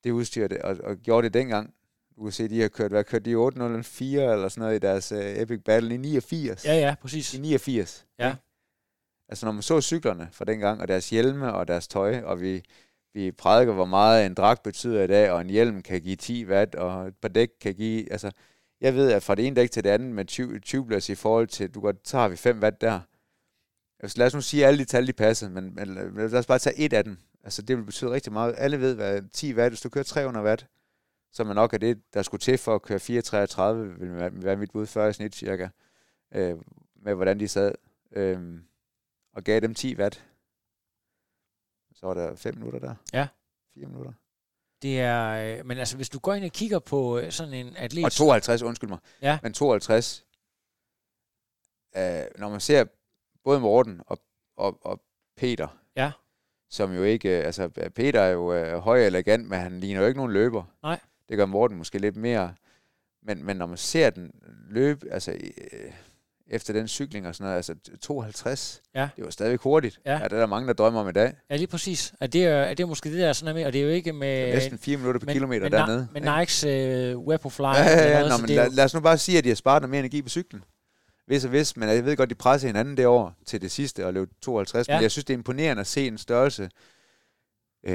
det udstyr, og gjorde det dengang. Du kan se, de har kørt de 804 eller sådan noget i deres Epic Battle i 89. Ja, præcis. I 89. Ja. Altså når man så cyklerne fra dengang, og deres hjelme og deres tøj, og vi prædiker, hvor meget en dragt betyder i dag, og en hjelm kan give 10 watt, og et par dæk kan give... Altså, jeg ved, at fra det ene dæk til det andet med 20 i forhold til, så har vi 5 watt der. Lad os nu sige, at alle de tal, de passer, men lad os bare tage et af dem. Altså, det vil betyde rigtig meget. Alle ved, hvad 10 watt, hvis du kører 300 watt, så man nok er det, der skulle til for at køre 4:33, vil være mit bud, 40 i snit cirka, med hvordan de sad, og gav dem 10 watt. Så var der 5 minutter der. Ja. 4 minutter. Det er, men altså hvis du går ind og kigger på sådan en atlet... Og 52, undskyld mig. Ja. Men 52, når man ser både Morten og Peter, ja, som jo ikke, altså Peter er jo høj og elegant, men han ligner jo ikke nogen løber. Nej. Det gør Morten måske lidt mere. Men når man ser den løbe, altså efter den cykling og sådan noget, altså 52, ja, det var stadigvæk hurtigt. Ja. Ja, det er der mange, der drømmer om i dag. Ja, lige præcis. Er det måske det, der er sådan med, og det er jo ikke med... Næsten 4 minutter per kilometer men dernede. Men Nikes Vaporfly... Ja, men lad os nu bare sige, at de har sparet noget mere energi på cyklen. Hvis, men jeg ved godt, de presser hinanden derovre til det sidste og løb 52, ja, men jeg synes, det er imponerende at se en størrelse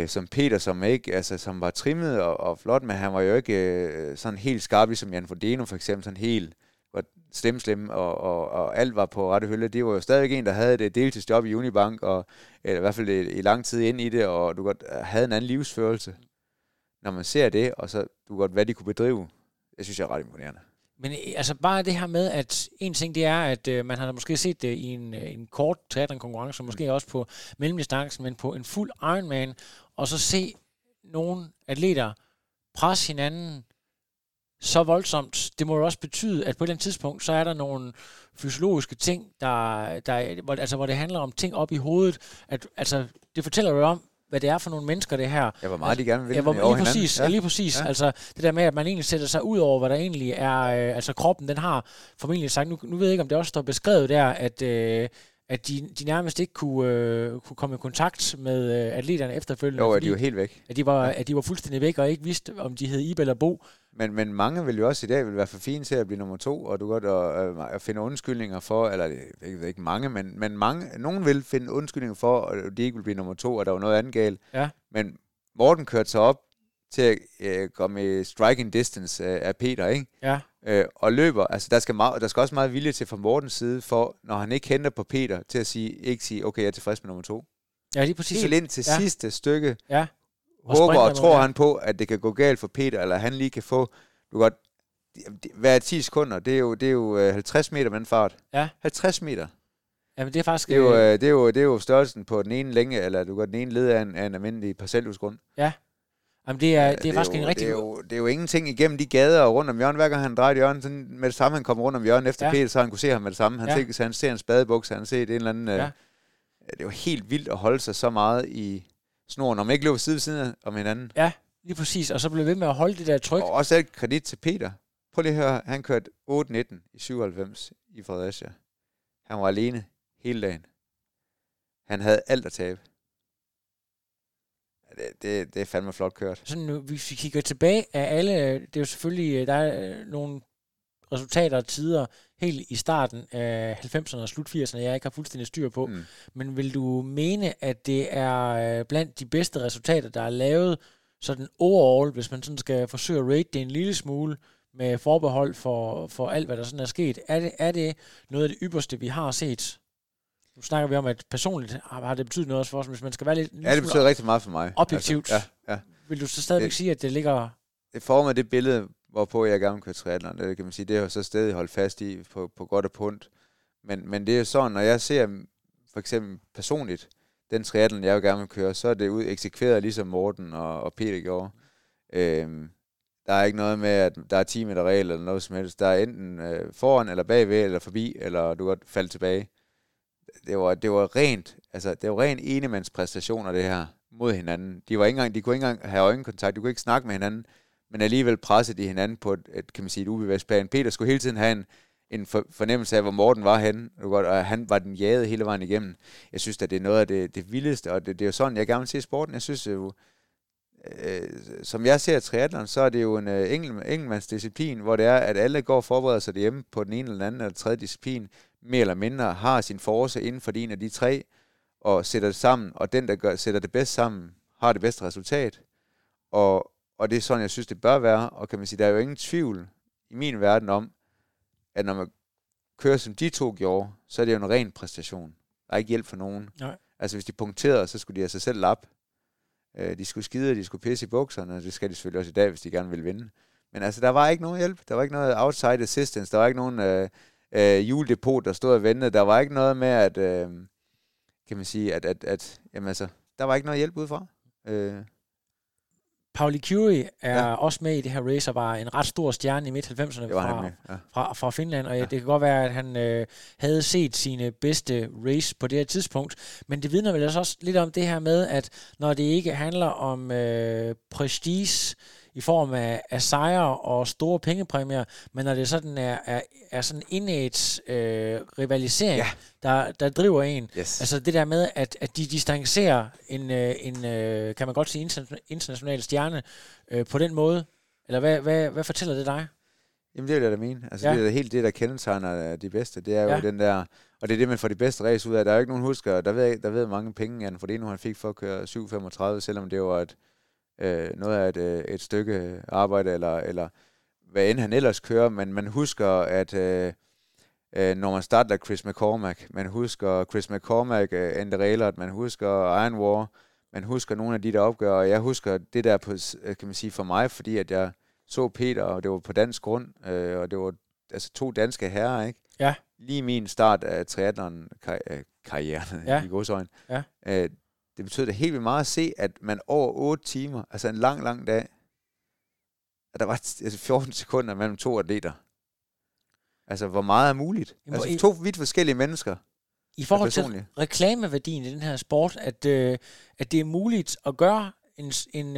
som Peter, som ikke, altså som var trimmet og flot, men han var jo ikke sådan helt skarp, ligesom Jan Frodeno for eksempel, sådan helt var slem, og alt var på rette hylde. Det var jo stadigvæk en, der havde det deltidsjob i Unibank, og eller i hvert fald i lang tid ind i det, og du godt havde en anden livsførelse, når man ser det, og så du godt, hvad de kunne bedrive. Jeg synes, jeg er ret imponerende. Men altså bare det her med, at en ting det er, at man har måske set det i en kort triathlon-konkurrence, måske også på mellemdistancen, men på en fuld Ironman, og så se nogle atleter presse hinanden så voldsomt. Det må jo også betyde, at på et eller andet tidspunkt, så er der nogle fysiologiske ting, hvor det handler om ting op i hovedet. Altså, det fortæller jo om, hvad det er for nogle mennesker, det her. Ja, hvor meget de gerne vil over hinanden. Lige præcis. Ja. Altså, det der med, at man egentlig sætter sig ud over, hvad der egentlig er... altså, kroppen, den har formentlig sagt... Nu ved jeg ikke, om det også står beskrevet der, at de nærmest ikke kunne komme i kontakt med atleterne efterfølgende. Jo, at de var helt væk. At de var fuldstændig væk, og ikke vidste, om de hed Ibe eller Bo. Men mange vil jo også i dag vil være for fine til at blive nummer 2, og du godt at finde undskyldninger for, eller jeg ved ikke mange, men mange, nogen vil finde undskyldninger for, at de ikke vil blive nummer 2, og der var noget andet galt. Ja. Men Morten kørte sig op til at komme i striking distance af Peter, ikke? Ja. Og løber, altså der skal også meget vilje til fra Mortens side, for når han ikke henter på Peter, til at sige, okay, jeg er tilfreds med nummer 2. Ja, lige præcis. Helt ind til sidste stykke. Ja. Håber og tror han på, at det kan gå galt for Peter, eller han lige kan få, du godt, hvad er 10 sekunder? Det er jo 50 meter med en fart. Ja. 50 meter. Jamen det er faktisk... Det er jo størrelsen på den ene længe, eller du godt den ene led af en almindelig parcelhusgrund. Ja. Jamen det er faktisk jo, en rigtig... Det er jo ingenting igennem de gader rundt om hjørnet. Hver gang han drejede hjørnet, så med det samme han kom rundt om hjørnet efter, ja, Peter, så han kunne se ham med det samme. Han ser en spadebukse, han ser et eller andet... Ja. Det var helt vildt at holde sig så meget i... snoren, om ikke løber side ved siden om hinanden. Ja, lige præcis. Og så blev ved med at holde det der tryk. Og også et kredit til Peter. Prøv lige at høre, han kørte 8:19 i 97 i Fredericia. Han var alene hele dagen. Han havde alt at tabe. Det er fandme flot kørt. Sådan, nu, hvis vi kigger tilbage af alle, det er jo selvfølgelig, der er nogle resultater og tider helt i starten af 90'erne og slut 80'erne, jeg ikke har fuldstændig styr på. Mm. Men vil du mene, at det er blandt de bedste resultater, der er lavet sådan overall, hvis man sådan skal forsøge at rate det en lille smule med forbehold for alt, hvad der sådan er sket? Er det noget af det ypperste, vi har set? Nu snakker vi om, at personligt har det betydet noget også for os, hvis man skal være lidt... Ja, det betyder rigtig meget for mig. Objektivt. Altså, ja. Vil du så stadigvæk sige, at det ligger... Det former det billede, hvorpå jeg gerne vil køre triathlon. Det kan man sige, det har så stadig holdt fast i på godt og på ondt. Men det er jo sådan, når jeg ser for eksempel personligt den triathlon, jeg vil gerne vil køre, så er det ud eksekveret ligesom Morten og Peter gjorde. Der er ikke noget med, at der er 10 meter regel eller noget som helst. Der er enten foran eller bagved eller forbi, eller du kan falde tilbage. Det var rent, altså det var rent enemandspræstationer det her mod hinanden. De kunne ikke engang have øjenkontakt, de kunne ikke snakke med hinanden, men alligevel pressede de hinanden på et kan man sige et ubevidst plan. Peter skulle hele tiden have en fornemmelse af hvor Morten var henne, og han var den jagede hele vejen igennem. Jeg synes at det er noget af det vildeste, og det er jo sådan jeg gerne vil se sporten. Jeg synes jo, som jeg ser triathlon, så er det jo en enkeltmandsdisciplin, hvor det er at alle går og forbereder sig derhjemme på den ene eller den anden eller tredje disciplin, mere eller mindre, har sin force inden for en af de tre, og sætter det sammen, og den, der sætter det bedst sammen, har det bedste resultat. Og det er sådan, jeg synes, det bør være, og kan man sige, der er jo ingen tvivl i min verden om, at når man kører, som de to gjorde, så er det jo en ren præstation. Der er ikke hjælp for nogen. Nej. Altså, hvis de punkterede, så skulle de have sig selv lappe. De skulle skide, de skulle pisse i bukserne, og det skal de selvfølgelig også i dag, hvis de gerne vil vinde. Men altså, der var ikke nogen hjælp. Der var ikke noget outside assistance. Der var ikke nogen... juledepot, der stod og ventede. Der var ikke noget med, at kan man sige, at jamen altså, der var ikke noget hjælp udefra. Pauli Curie er også med i det her race, og var en ret stor stjerne i midt-90'erne fra Finland, og det kan godt være, at han havde set sine bedste race på det her tidspunkt, men det vidner vel også lidt om det her med, at når det ikke handler om prestige, i form af sejre og store pengepræmier, men når det sådan er sådan innate rivalisering, der driver en. Yes. Altså det der med, at de distancerer en kan man godt sige, international stjerne på den måde, eller hvad fortæller det dig? Jamen det er jo det, der mener. Altså det er helt det, der kendetegner de bedste. Det er jo den der, og det er det, man får de bedste race ud af. Der er jo ikke nogen husker, der ved mange penge, Jan Frodeno, han fik for at køre 7.35, selvom det var noget af et stykke arbejde, eller hvad end han ellers kører, men man husker, at Norman Stadler, Chris McCormack, man husker Chris McCormack, Raelert, man husker Iron War, man husker nogle af de, der opgør, og jeg husker det der, på, kan man sige, for mig, fordi at jeg så Peter, og det var på dansk grund, og det var altså to danske herrer, ikke? Ja. Lige min start af triathlon-karrieren, i godsøjne. Ja. Det betød det helt vildt meget at se, at man over 8 timer, altså en lang, lang dag, at der var 14 sekunder mellem to atleter. Altså, hvor meget er muligt? Jamen, altså, to vidt forskellige mennesker. I forhold til reklameværdien i den her sport, at det er muligt at gøre en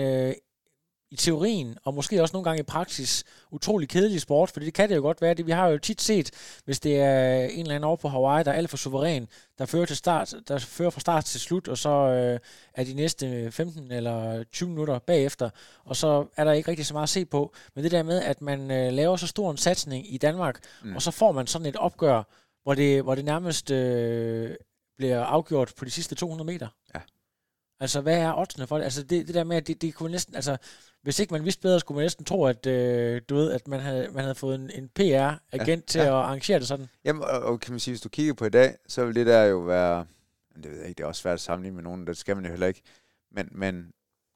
i teorien, og måske også nogle gange i praksis, utrolig kedelig sport, for det kan det jo godt være. Vi har jo tit set, hvis det er en eller anden over på Hawaii, der er alt for suveræn, der fører fra start til slut, og så er de næste 15 eller 20 minutter bagefter, og så er der ikke rigtig så meget at se på. Men det der med, at man laver så stor en satsning i Danmark, og så får man sådan et opgør, hvor det nærmest bliver afgjort på de sidste 200 meter. Ja. Altså, hvad er oddsene for det? Altså, det der med, at det kunne næsten... Altså, hvis ikke man vidste bedre, skulle man næsten tro, at, du ved, at man havde fået en PR-agent til at arrangere det sådan. Jamen, og kan man sige, hvis du kigger på i dag, så vil det der jo være... Det ved jeg ikke, det er også svært at sammenligne med nogen, det skal man jo heller ikke. Men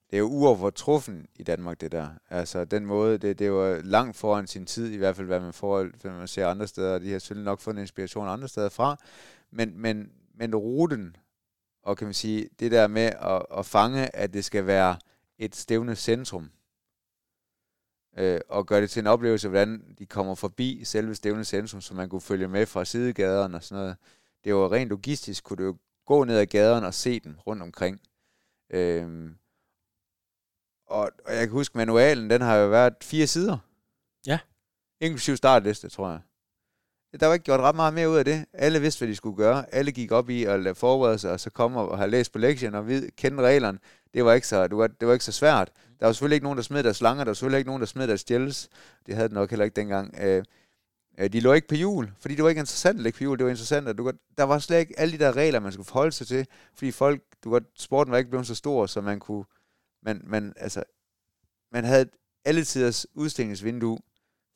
det er jo uovertruffen i Danmark, det der. Altså, den måde, det er jo langt foran sin tid, i hvert fald, hvad man får, når man ser andre steder, og de har selvfølgelig nok fundet inspiration andre steder fra. Men ruten... Og kan man sige, det der med at fange, at det skal være et stævne centrum. Og gøre det til en oplevelse, hvordan de kommer forbi selve stævne centrum, så man kunne følge med fra sidegaderne og sådan noget. Det var rent logistisk, kunne du jo gå ned ad gaderne og se den rundt omkring. Og jeg kan huske, manualen, den har jo været 4 sider. Ja. Inklusiv startliste, tror jeg. Der var ikke gjort ret meget mere ud af det. Alle vidste, hvad de skulle gøre. Alle gik op i at forberede sig, og så komme og have læst på lektien og kende reglerne. Det var ikke så svært. Der var selvfølgelig ikke nogen, der smed deres slanger. Der var selvfølgelig ikke nogen, der smed deres stjæles. Det havde det nok heller ikke dengang. De lå ikke på hjul, fordi det var ikke interessant at ligge på hjul. Det var interessant, at der var slet ikke alle de der regler, man skulle forholde sig til. Fordi sporten var ikke blevet så stor, så man kunne... Man havde alle tiders udstillingsvindue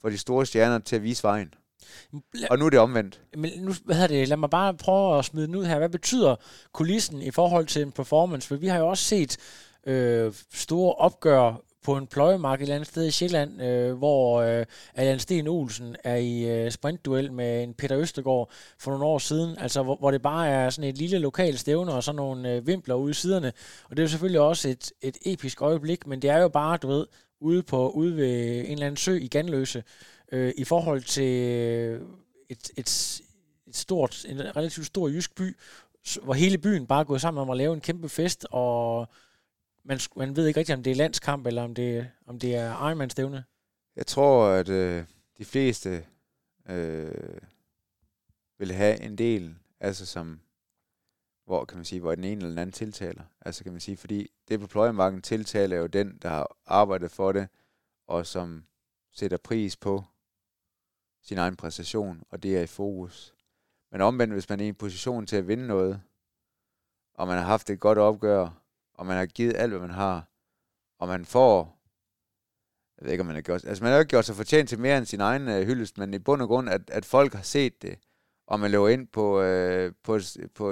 for de store stjerner til at vise vejen. Og nu er det omvendt. Lad mig bare prøve at smide den ud her. Hvad betyder kulissen i forhold til en performance? For vi har jo også set store opgør på en pløjemark et eller andet sted i Sjælland, hvor Allan Sten Olsen er i sprintduel med en Peter Østergaard for nogle år siden, altså hvor det bare er sådan et lille lokalt stævne og sådan nogle vimpler ude i siderne, og det er jo selvfølgelig også et episk øjeblik, men det er jo bare, du ved, ude ved en eller anden sø i Ganløse, i forhold til en relativt stor jysk by, hvor hele byen bare er gået sammen om at lave en kæmpe fest, og man ved ikke rigtigt, om det er landskamp, eller om det er Ironman-stævne. Jeg tror, at de fleste vil have en del, altså som, hvor den ene eller den anden tiltaler. Altså kan man sige, fordi det på pløjemarken tiltaler jo den, der har arbejdet for det, og som sætter pris på sin egen præstation, og det er i fokus. Men omvendt, hvis man er i en position til at vinde noget, og man har haft et godt opgør, og man har givet alt, hvad man har, og man får, jeg ved ikke, om man har gjort, altså man har jo ikke gjort sig fortjent til mere end sin egen hyldest, men i bund og grund, at folk har set det, og man løber ind på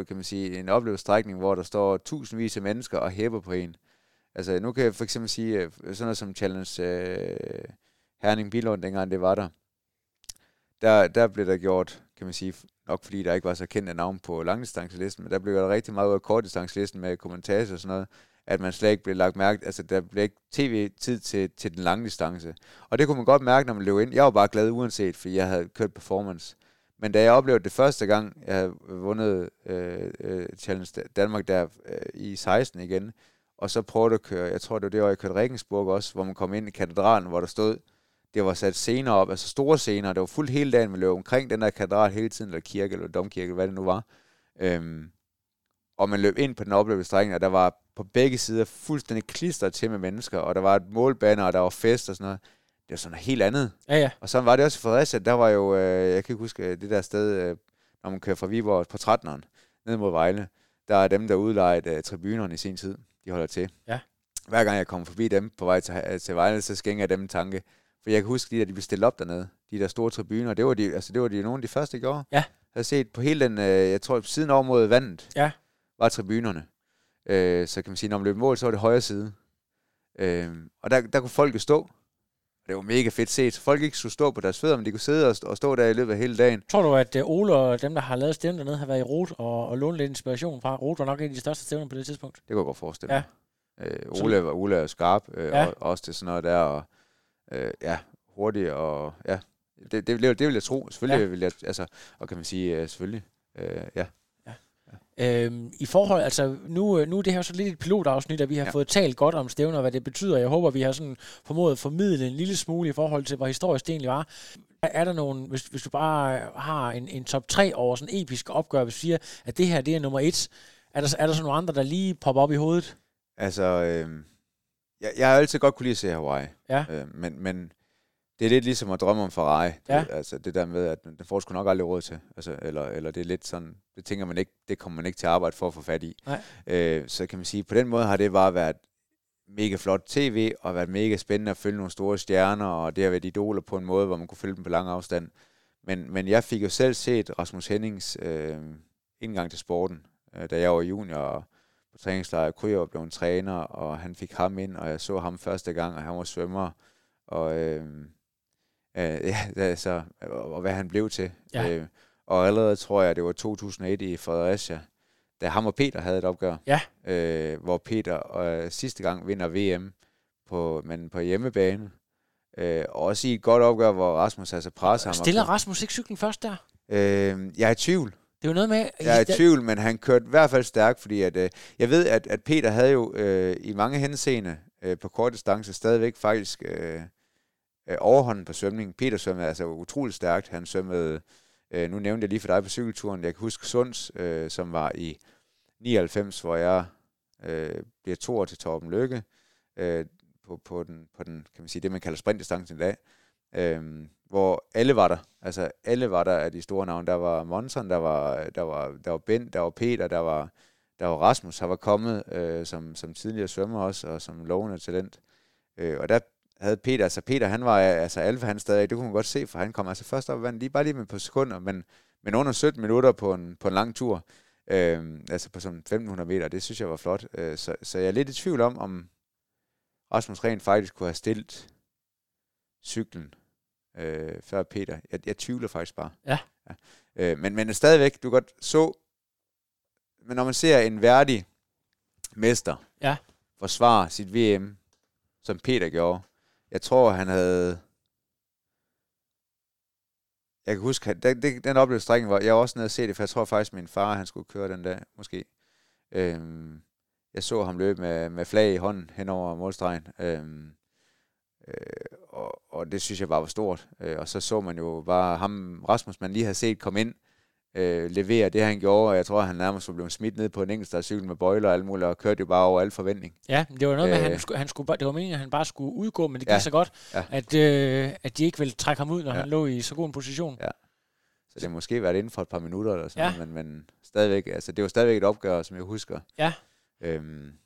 kan man sige, en oplevelsesstrækning, hvor der står tusindvis af mennesker og hæpper på en. Altså nu kan jeg for eksempel sige, sådan noget som Challenge Herning-Billund, dengang det var der blev der gjort, kan man sige, nok fordi der ikke var så kendte navn på langdistancelisten, men der blev der rigtig meget ud af kortdistancelisten med kommentarer og sådan noget, at man slet ikke blev lagt mærke, altså der blev ikke tv-tid til den lange distance. Og det kunne man godt mærke, når man løb ind. Jeg var bare glad uanset, fordi jeg havde kørt performance. Men da jeg oplevede det første gang, jeg havde vundet Challenge Danmark der i 16 igen, og så prøvede at køre, jeg tror det var det år, jeg kørte Regensburg også, hvor man kom ind i katedralen, hvor der stod, det var sat scener op, altså store scener, det var fuldt hele dagen, vi løb omkring den der katedral hele tiden, eller kirke, eller domkirke, eller hvad det nu var. Og man løb ind på den opløbte strækning, og der var på begge sider fuldstændig klistret til med mennesker, og der var et målbanner, og der var fest og sådan noget. Det var sådan noget helt andet. Ja, ja. Og sådan var det også i Fredericia, der var jo, jeg kan ikke huske det der sted, når man kører fra Viborg på 13'eren, ned mod Vejle, der er dem, der udlejede tribunerne i sin tid, de holder til. Ja. Hver gang jeg kommer forbi dem på vej til Vejle, så skænger jeg dem en tanke. For jeg kan huske de blev stillet op dernede, de der store tribuner, det var nogle af de første, jeg gjorde. Ja. Jeg havde set på hele den, jeg tror siden over mod vandet, ja, var tribunerne. Så kan man sige, når man løb mål, så var det højre side. Og der kunne folk jo stå. Det var mega fedt set. Så folk ikke skulle stå på deres fødder, men de kunne sidde og stå der i løbet af hele dagen. Tror du, at Ole og dem, der har lavet stævnen dernede, har været i Rot og lånt lidt inspiration fra? Rot var nok en af de største stævner på det tidspunkt. Det kunne jeg godt forestille mig. Ja. Ole er skarp, og også til sådan noget der, og hurtigt, og ja, det vil jeg tro, selvfølgelig, ja, vil jeg, altså, og kan man sige, selvfølgelig, ja. Ja. I forhold, altså, nu er det her så lidt et pilotafsnit, at vi har fået talt godt om stævner, og hvad det betyder, jeg håber, vi har sådan formået at formidle en lille smule i forhold til, hvor historisk det egentlig var. Er der nogen, hvis du bare har en top 3 over sådan en episk opgør, hvis du siger, at det her, det er nummer 1, er der så nogle andre, der lige popper op i hovedet? Altså, jeg har altid godt kunne lide at se Hawaii, ja, men det er lidt ligesom at drømme om Ferrari. Ja. Altså det der med, at den får sgu nok aldrig råd til, altså, eller det er lidt sådan, det tænker man ikke, det kommer man ikke til at arbejde for at få fat i. Så kan man sige, på den måde har det bare været mega flot tv, og været mega spændende at følge nogle store stjerner, og det har været idoler på en måde, hvor man kunne følge dem på lang afstand. Men jeg fik jo selv set Rasmus Hennings indgang til sporten, da jeg var junior, og på træningslejr, Kryer blev en træner, og han fik ham ind, og jeg så ham første gang, og han var svømmer, og, altså, og hvad han blev til. Ja. Og allerede tror jeg, det var 2001 i Fredericia, da ham og Peter havde et opgør, ja, hvor Peter sidste gang vinder VM, på hjemmebane. Også i et godt opgør, hvor Rasmus altså presser ham. Stiller Rasmus ikke cyklen først der? Jeg er i tvivl. Det var noget med... Jeg er i tvivl, men han kørte i hvert fald stærkt, fordi at, jeg ved, at Peter havde jo i mange henseende på kort distance stadigvæk faktisk overhånden på svømningen. Peter svømmede altså utroligt stærkt. Han svømmede Nu nævnte jeg lige for dig på cykelturen, jeg kan huske Sunds, som var i 99, hvor jeg bliver toer til Torben Lykke på den, kan man sige, det man kalder sprintdistancen i dag, hvor alle var der. Altså alle var der af de store navne. Der var Monson, der var Bent, der var Peter, der var Rasmus, der var kommet som tidligere svømmer også, og som lovende talent. Og der havde Peter, altså Peter, han var altså alfa, han stadig, det kunne man godt se, for han kom altså først op i vandet, bare lige med et par sekunder, men under 17 minutter på en lang tur, altså på sådan 1500 meter, det synes jeg var flot. Så jeg er lidt i tvivl om Rasmus rent faktisk kunne have stillet cyklen før Peter. Jeg tvivler faktisk bare. Ja. Men stadigvæk, du godt så, men når man ser en værdig mester forsvare sit VM, som Peter gjorde, jeg tror, han havde... Jeg kan huske, den oplevelse strækken var... Jeg var også nede og se det, for jeg tror faktisk, min far, han skulle køre den dag, måske. Jeg så ham løbe med flag i hånden hen over målstregen. Og det synes jeg bare var stort. Og så man jo bare ham, Rasmus, man lige havde set komme ind, levere det, han gjorde, og jeg tror, han nærmest blev smidt ned på en enkeltstartcykel med bøjler og alt muligt, og kørte jo bare over al forventning. Ja, det var noget med, at det var meningen, at han bare skulle udgå, men det gik så godt, at de ikke ville trække ham ud, når han lå i så god en position. Ja. Så det har måske været inden for et par minutter, eller sådan, men stadigvæk, altså, det var stadigvæk et opgør, som jeg husker. Ja.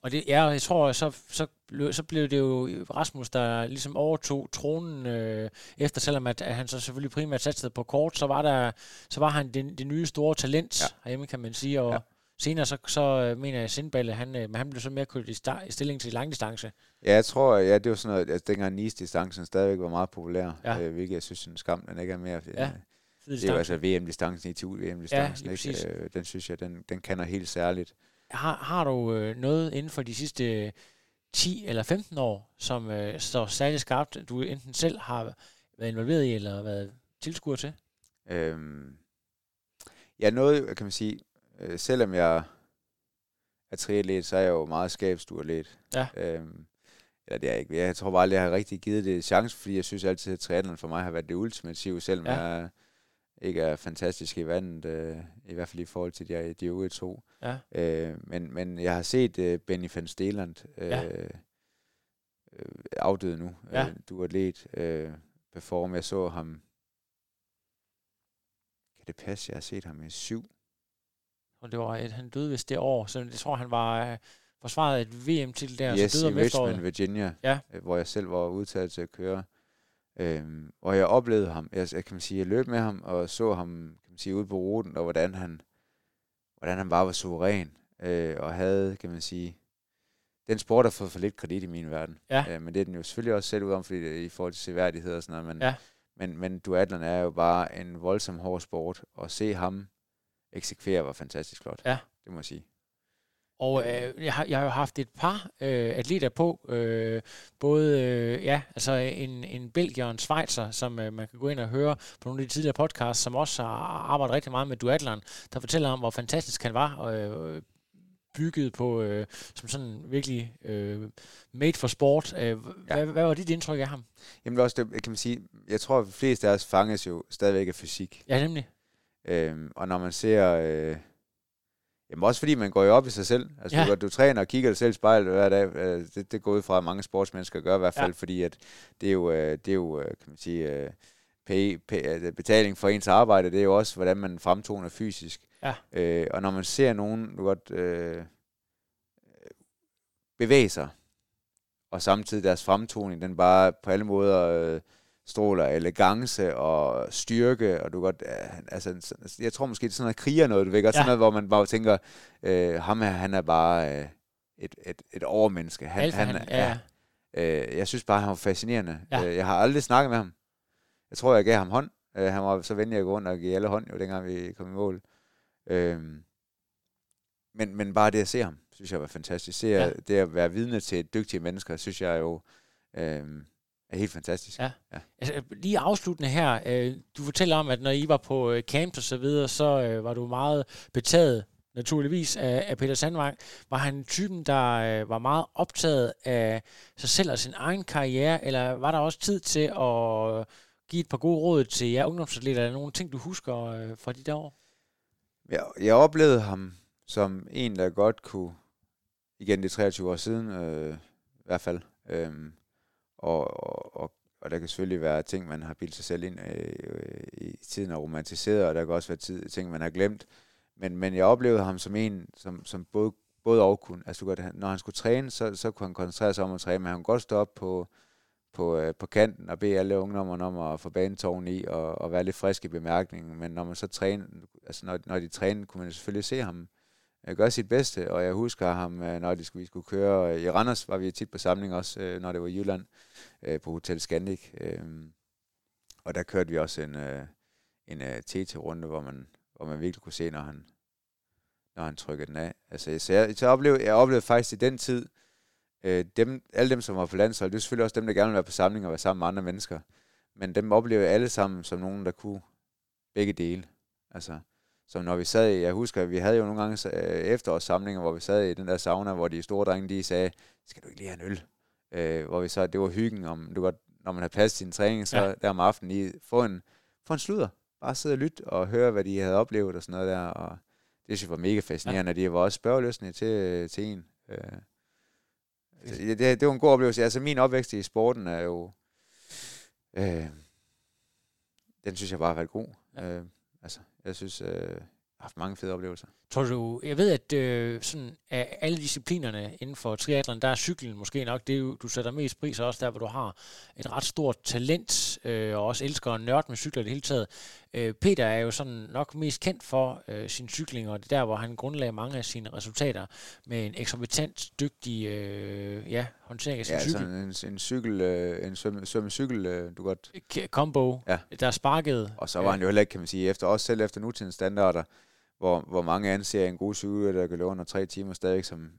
Og det er, jeg tror, så blev det jo Rasmus, der ligesom overtog tronen efter, selvom at han så selvfølgelig primært satsede på kort, så var han det nye store talent herhjemme, kan man sige, og senere så mener jeg Sindballe, han blev så mere kørt i stilling til langdistance. Ja, jeg tror, det var sådan noget, at dengang Nice-distancen stadigvæk var meget populær, hvilket jeg synes er en skam, den ikke er mere. Det er jo altså VM-distancen, ITU VM-distancen, den synes jeg, den kan noget helt særligt. Har du noget inden for de sidste 10 eller 15 år, som står særligt skarpt, du enten selv har været involveret i, eller været tilskuer til? Ja, noget, kan man sige, selvom jeg er triatlet, så er jeg jo meget skabsstuerlet. Ja. Eller det er jeg ikke. Jeg tror bare aldrig, jeg har rigtig givet det chance, fordi jeg synes altid, at triatlet for mig har været det ultimative, selvom jeg ikke er fantastisk i vandet, i hvert fald i forhold til de øvrige to. Ja. Men jeg har set Benny van Steeland afdøde nu. Ja. Duatlet perform. Jeg så ham. Kan det passe? Jeg har set ham i 7. Og det var han døde vist det år, så jeg tror, han var forsvaret et VM-titel der. Yes, så døde i Richmond, Virginia, hvor jeg selv var udtaget til at køre. Og jeg oplevede ham, jeg løb med ham og så ham, kan man sige, ude på ruten, og hvordan han bare var suveræn, og havde, kan man sige, den sport har fået for lidt kredit i min verden, men det er den jo selvfølgelig også selv ud om, fordi det, i forhold til seværdighed og sådan noget, men duatlon er jo bare en voldsom hård sport, og se ham eksekvere var fantastisk flot, det må jeg sige. Og jeg har jo haft et par atleter på, både en belgier og en schweizer, som man kan gå ind og høre på nogle af de tidligere podcasts, som også har arbejdet rigtig meget med duatlon, der fortæller om, hvor fantastisk han var, og bygget på, som sådan virkelig made for sport. Hvad var dit indtryk af ham? Jamen også, det, kan man sige, jeg tror, at de fleste af os fanges jo stadigvæk af fysik. Ja, nemlig. Og når man ser... Jamen også fordi man går jo op i sig selv. Altså du træner og kigger dig selv i spejlet hver dag. Det går ud fra, at mange sportsmennesker gør i hvert fald, fordi at det er jo kan man sige, betaling for ens arbejde, det er jo også, hvordan man fremtoner fysisk. Ja. Og når man ser nogen bevæge sig, og samtidig deres fremtoning, den bare på alle måder... stråler elegance og styrke, og du godt, altså, jeg tror måske, det er sådan noget kriger noget, du ved godt, sådan noget, hvor man bare tænker, ham her, han er bare et overmenneske. Jeg synes bare, han var fascinerende. Ja. Jeg har aldrig snakket med ham. Jeg tror, jeg gav ham hånd. Han var så venlig at gå rundt og give alle hånd, jo dengang vi kom i mål. Men bare det at se ham, synes jeg var fantastisk. Det at være vidne til dygtige mennesker, synes jeg jo... er helt fantastisk. Ja. Altså, lige afsluttende her, du fortæller om, at når I var på camp og så videre, så var du meget betaget, naturligvis, af Peter Sandvang. Var han typen, der var meget optaget af sig selv og sin egen karriere, eller var der også tid til at give et par gode råd til jer ungdomsatleter? Er der nogle ting, du husker fra de der år? Jeg oplevede ham som en, der godt kunne, igen det 23 år siden i hvert fald, og der kan selvfølgelig være ting, man har bildt sig selv ind i tiden og romantiseret, og der kan også være ting, man har glemt. Men jeg oplevede ham som en, som både og kunne. Altså, når han skulle træne, så kunne han koncentrere sig om at træne, men han kunne godt stå op på kanten og bede alle ungdommerne om at få banetårn i og være lidt frisk i bemærkningen. Men når man så træner, altså når de trænede, kunne man selvfølgelig se ham gøre sit bedste. Og jeg husker ham, når vi skulle køre i Randers, var vi tit på samling også, når det var i Jylland, på Hotel Scandic. Og der kørte vi også en TT-runde, hvor man virkelig kunne se, når han trykkede den af. Altså, jeg oplevede faktisk i den tid, alle dem, som var på landshold, det er selvfølgelig også dem, der gerne vil være på samling og være sammen med andre mennesker. Men dem oplevede alle sammen som nogen, der kunne begge dele. Altså, som når vi sad i, jeg husker, vi havde jo nogle gange efterårssamlinger, hvor vi sad i den der sauna, hvor de store drenge, de sagde, skal du ikke lige have en øl? Hvor vi så, det var hyggen, når man havde passet sin træning, så der om aftenen lige få en sludder. Bare sidde og lytte og høre, hvad de havde oplevet og sådan noget der. Og det synes jeg var mega fascinerende, og de var også spørgeløsende til en. Det var en god oplevelse. Altså min opvækst i sporten er jo... Den synes jeg bare har været god. Ja. Jeg synes, jeg har haft mange fede oplevelser. Tror du... Jeg ved, at sådan, af alle disciplinerne inden for triathlon, der er cyklen måske nok det, du sætter mest pris, og også der, hvor du har et ret stort talent, og også elsker at nørde med cykler i det hele taget. Peter er jo sådan nok mest kendt for sin cykling, og det der, hvor han grundlagde mange af sine resultater med en eksorbitant dygtig håndtering af sin cykel. Ja, sådan en cykel, en svømmecykel, du godt... Combo, ja. Der sparkede. Og så var han jo heller ikke, kan man sige, selv efter nutidens standarder, hvor mange anser en god cykel, der kan løbe under 3 timer stadig som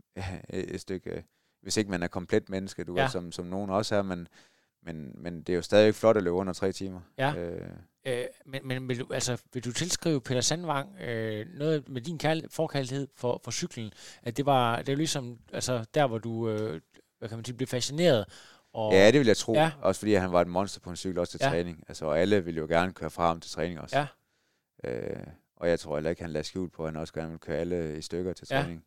et stykke... Hvis ikke man er komplet menneske, du ved, som nogen også er, men det er jo stadig flot at løbe under 3 timer. Ja. Men vil du tilskrive Peter Sandvang noget med din forkærlighed for cyklen, at det er ligesom der, hvor du blev fascineret? Og ja, det vil jeg tro. Ja. Også fordi han var et monster på en cykel også til træning. Altså, og alle ville jo gerne køre fra ham til træning også. Ja. Og jeg tror heller ikke, han lader skjul på, at han også gerne vil køre alle i stykker til træning.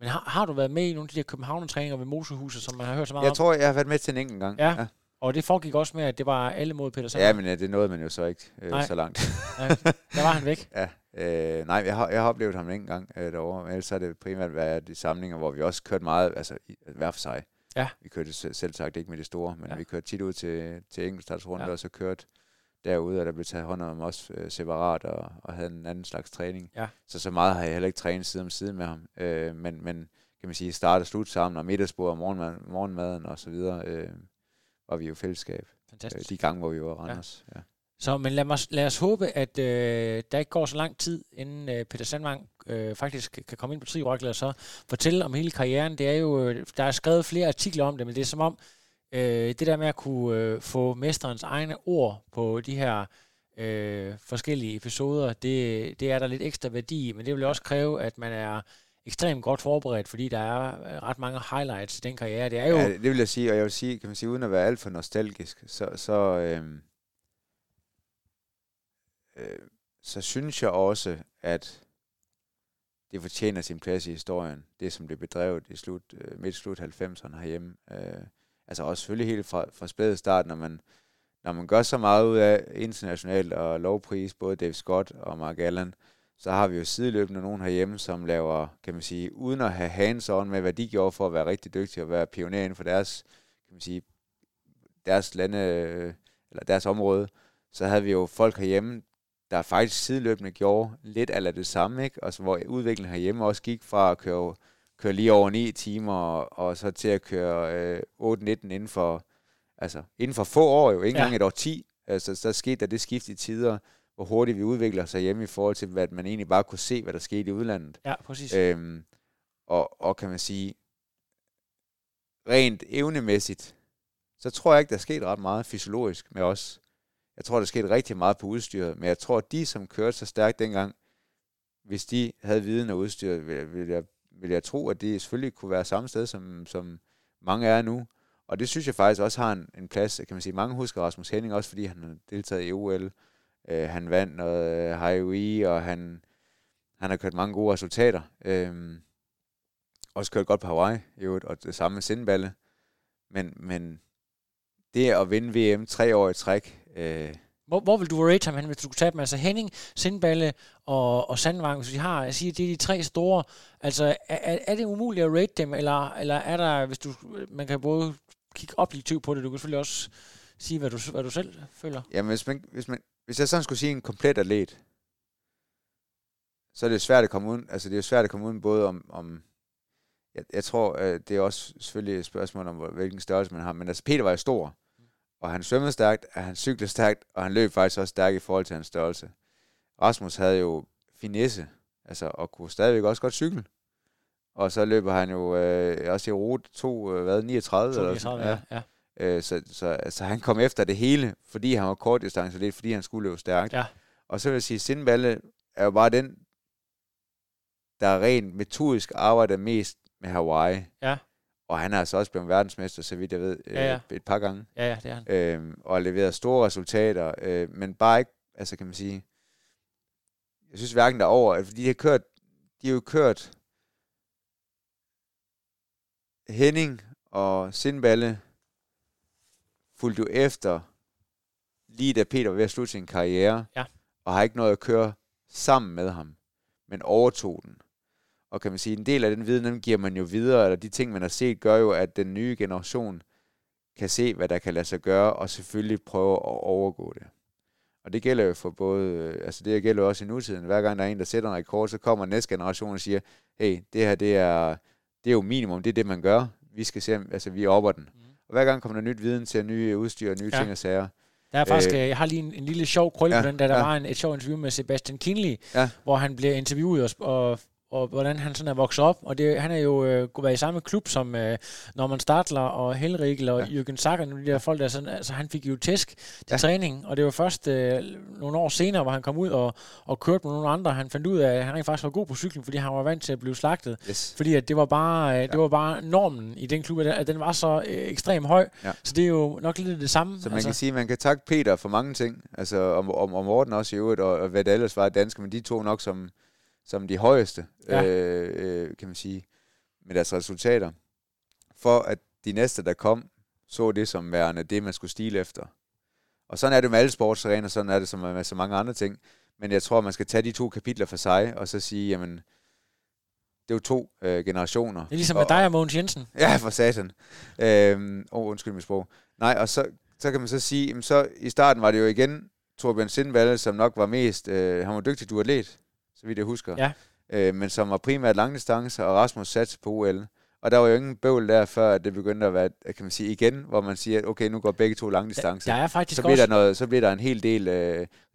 Men har du været med i nogle af de der København-træninger ved Mosehuset, som man har hørt så meget om? Jeg tror, jeg har været med til en enkelt gang. Ja. Og det foregik også med, at det var alle mod Peter Sandvang. Ja, men det nåede man jo så ikke så langt. Nej, der var han væk. Ja. Jeg har oplevet ham ikke engang derovre. Ellers har det primært været de samlinger, hvor vi også kørte meget, altså hver for sig. Ja. Vi kørte selv sagt ikke med det store, men vi kørte tit ud til enkeltstartsrunden, og så kørte derude, og der blev taget hånd om os separat, og havde en anden slags træning. Ja. Så meget har jeg heller ikke trænet side om side med ham. Men kan man sige, start og slut sammen, og middagsbord og morgenmaden og så videre. Var vi jo fællesskab. Fantastisk. De gange, hvor vi var Randers. Ja. Ja. Så, men lad os håbe, at der ikke går så lang tid, inden Peter Sandvang faktisk kan komme ind på Trioraklet og så fortælle om hele karrieren. Det er jo, der er skrevet flere artikler om det, men det er som om, det der med at kunne få mesterens egne ord på de her forskellige episoder, det er der lidt ekstra værdi, men det vil også kræve, at man er ekstremt godt forberedt, fordi der er ret mange highlights i den karriere. Det er jo det vil jeg sige, og jeg vil sige, kan man sige, uden at være alt for nostalgisk, så synes jeg også, at det fortjener sin plads i historien. Det, som det bedrevet i midt-slut 90'erne herhjemme. Altså også selvfølgelig helt fra spæde start, når man gør så meget ud af internationalt og lovpris, både Dave Scott og Mark Allen, så har vi jo sideløbende nogen herhjemme, som laver, kan man sige, uden at have hands-on med, hvad de gjorde for at være rigtig dygtige og være pioner inden for deres, kan man sige, deres lande, eller deres område, så havde vi jo folk herhjemme, der faktisk sideløbende gjorde lidt af det samme, ikke? Og så, hvor udviklingen herhjemme også gik fra at køre lige over 9 timer, og så til at køre 8-19 inden for få år, jo ikke engang et årti, altså, så skete der det skift i tider, hvor hurtigt vi udvikler sig hjemme i forhold til, at man egentlig bare kunne se, hvad der skete i udlandet. Ja, præcis. Og kan man sige, rent evnemæssigt, så tror jeg ikke, der er sket ret meget fysiologisk med os. Jeg tror, der er sket rigtig meget på udstyret, men jeg tror, at de, som kørte så stærkt dengang, hvis de havde viden og udstyret, ville jeg tro, at de selvfølgelig kunne være samme sted, som mange er nu. Og det synes jeg faktisk også har en plads, kan man sige. Mange husker Rasmus Henning, også fordi han har deltaget i OL. Han vandt noget Hawaii, og han har kørt mange gode resultater. Også kørt godt på Hawaii, jo, og det samme med Sindballe. Men det at vinde VM 3 år i træk... Hvor vil du rate ham hen, hvis du kunne tage dem? Altså Henning, Sindballe og Sandvang, hvis de har, jeg siger, det er de tre store. Altså, er det umuligt at rate dem, eller er der, hvis du, man kan både kigge objektivt på det, du kan selvfølgelig også sige, hvad du selv føler. Jamen, hvis jeg sådan skulle sige en komplet atlet, så er det jo svært at komme uden, altså det er jo svært at komme uden både om jeg tror, det er også selvfølgelig et spørgsmål om, hvilken størrelse man har, men altså Peter var jo stor, og han svømmede stærkt, og han cyklede stærkt, og han løb faktisk også stærkt i forhold til hans størrelse. Rasmus havde jo finesse, altså, og kunne stadigvæk også godt cykle. Og så løber han jo også i rute 239. 39, ja. Så han kom efter det hele, fordi han var kort distance, og det er fordi han skulle løbe stærkt. Ja. Og så vil jeg sige, Sindballe er jo bare den, der rent metodisk arbejder mest med Hawaii. Ja. Og han er altså også blevet verdensmester, så vidt jeg ved, et par gange. Ja, det er han. Og leveret store resultater, men bare ikke, altså kan man sige, jeg synes hverken derover, fordi de har jo kørt Henning og Sindballe fulgte jo efter, lige da Peter var ved at slutte sin karriere, og har ikke noget at køre sammen med ham, men overtog den. Og kan man sige, en del af den viden, den giver man jo videre, eller de ting, man har set, gør jo, at den nye generation kan se, hvad der kan lade sig gøre, og selvfølgelig prøve at overgå det. Og det gælder jo for både, altså det gælder jo også i nutiden. Hver gang der er en, der sætter en rekord, så kommer næste generation og siger, hey, det her, det er jo minimum, det er det, man gør. Vi skal se, altså vi opper den. Mm. Og hver gang kommer der nyt viden til nye udstyr og nye ting og sager. Der er faktisk, jeg har lige en lille sjov krølle på den, da der var et sjovt interview med Sebastian Kinley, hvor han blev interviewet og hvordan han sådan er vokset op, og han er jo gået i samme klub som Norman Stadler og Hellrigel og Jürgen Sager, nu de der folk der sådan, altså han fik jo tæsk til træning, og det var først nogle år senere, hvor han kom ud og kørte med nogle andre, han fandt ud af, at han faktisk var god på cykling, fordi han var vant til at blive slagtet, fordi at det var bare det var bare normen i den klub, at den var så ekstremt høj, så det er jo nok lidt det samme. Så man kan sige, man kan takke Peter for mange ting, altså om Morten også i øvrigt, og hvad det ellers var danske, men de to nok som de højeste, kan man sige, med deres resultater, for at de næste, der kom, så det som værende det, man skulle stile efter. Og sådan er det med alle sportsarener, sådan er det som med så mange andre ting, men jeg tror, man skal tage de to kapitler for sig, og så sige, jamen, det er jo to generationer. Det er ligesom med dig og Mogens Jensen. Ja, for satan. Undskyld mit sprog. Nej, og så kan man så sige, jamen, så i starten var det jo igen Torbjørn Sindballe, som nok var mest, han var dygtig duatlet, så vidt jeg husker, men som var primært langdistance, og Rasmus satte på OL. Og der var jo ingen bøvl der, før det begyndte at være, kan man sige, igen, hvor man siger, at okay, nu går begge to langdistance. Så bliver der en hel del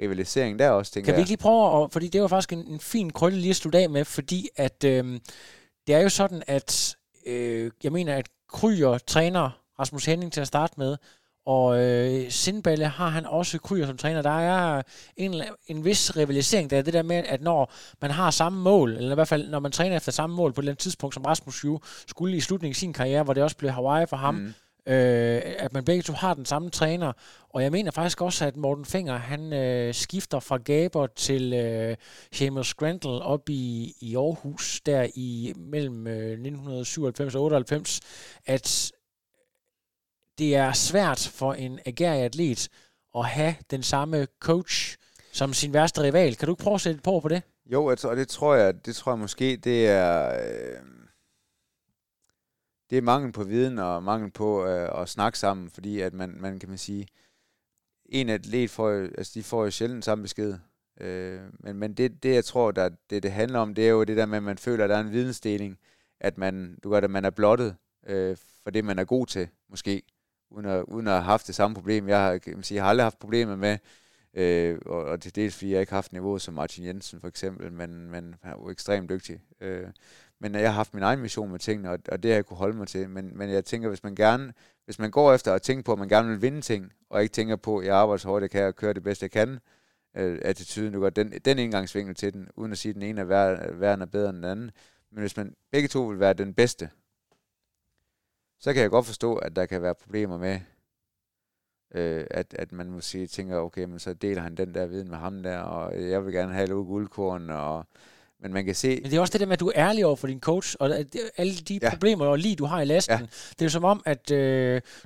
rivalisering der også, tænker jeg. Kan vi ikke lige prøve, fordi det var faktisk en fin krølle lige at slutte af med, fordi at det er jo sådan, at jeg mener, at Kryer træner Rasmus Henning til at starte med, og Sindballe har han også Kryer som træner. Der er en vis rivalisering, der er det der med, at når man har samme mål, eller i hvert fald når man træner efter samme mål på et eller andet tidspunkt, som Rasmus jo skulle i slutningen af sin karriere, hvor det også blev Hawaii for ham, at man begge to har den samme træner. Og jeg mener faktisk også, at Morten Fenger, han skifter fra Gaber til Seamus Grandal op i Aarhus, der i mellem 1997 og 98, at det er svært for en agerig atlet at have den samme coach som sin værste rival. Kan du ikke prøve at sætte et på det? Jo, altså, og det tror jeg måske, det er mangel på viden og mangel på at snakke sammen, fordi at man kan man sige, en atlet får jo, altså de får jo sjældent samme besked. Men det jeg tror, der det handler om, det er jo det der med, at man føler, at der er en vidensdeling, at man er blottet for det, man er god til, måske. Uden at have haft det samme problem. Jeg har aldrig haft problemer med, og det er dels fordi jeg ikke har haft niveauet som Martin Jensen for eksempel, men han er jo ekstremt dygtig. Men jeg har haft min egen mission med tingene, og det har jeg kunne holde mig til. Men jeg tænker, hvis man går efter at tænke på, at man gerne vil vinde ting, og ikke tænker på, at jeg arbejder så hårdt, jeg kan, og kører det bedste, jeg kan, attituden, du gør den indgangsvinkel til den, uden at sige, at den ene er værre, bedre end den anden. Men hvis man begge to vil være den bedste, så kan jeg godt forstå, at der kan være problemer med, at man måske tænker, okay, men så deler han den der viden med ham der, og jeg vil gerne have et guldkorn, og men man kan se... Men det er også det der med, at du er ærlig over for din coach, og alle de problemer og lige du har i lasten, det er jo som om, at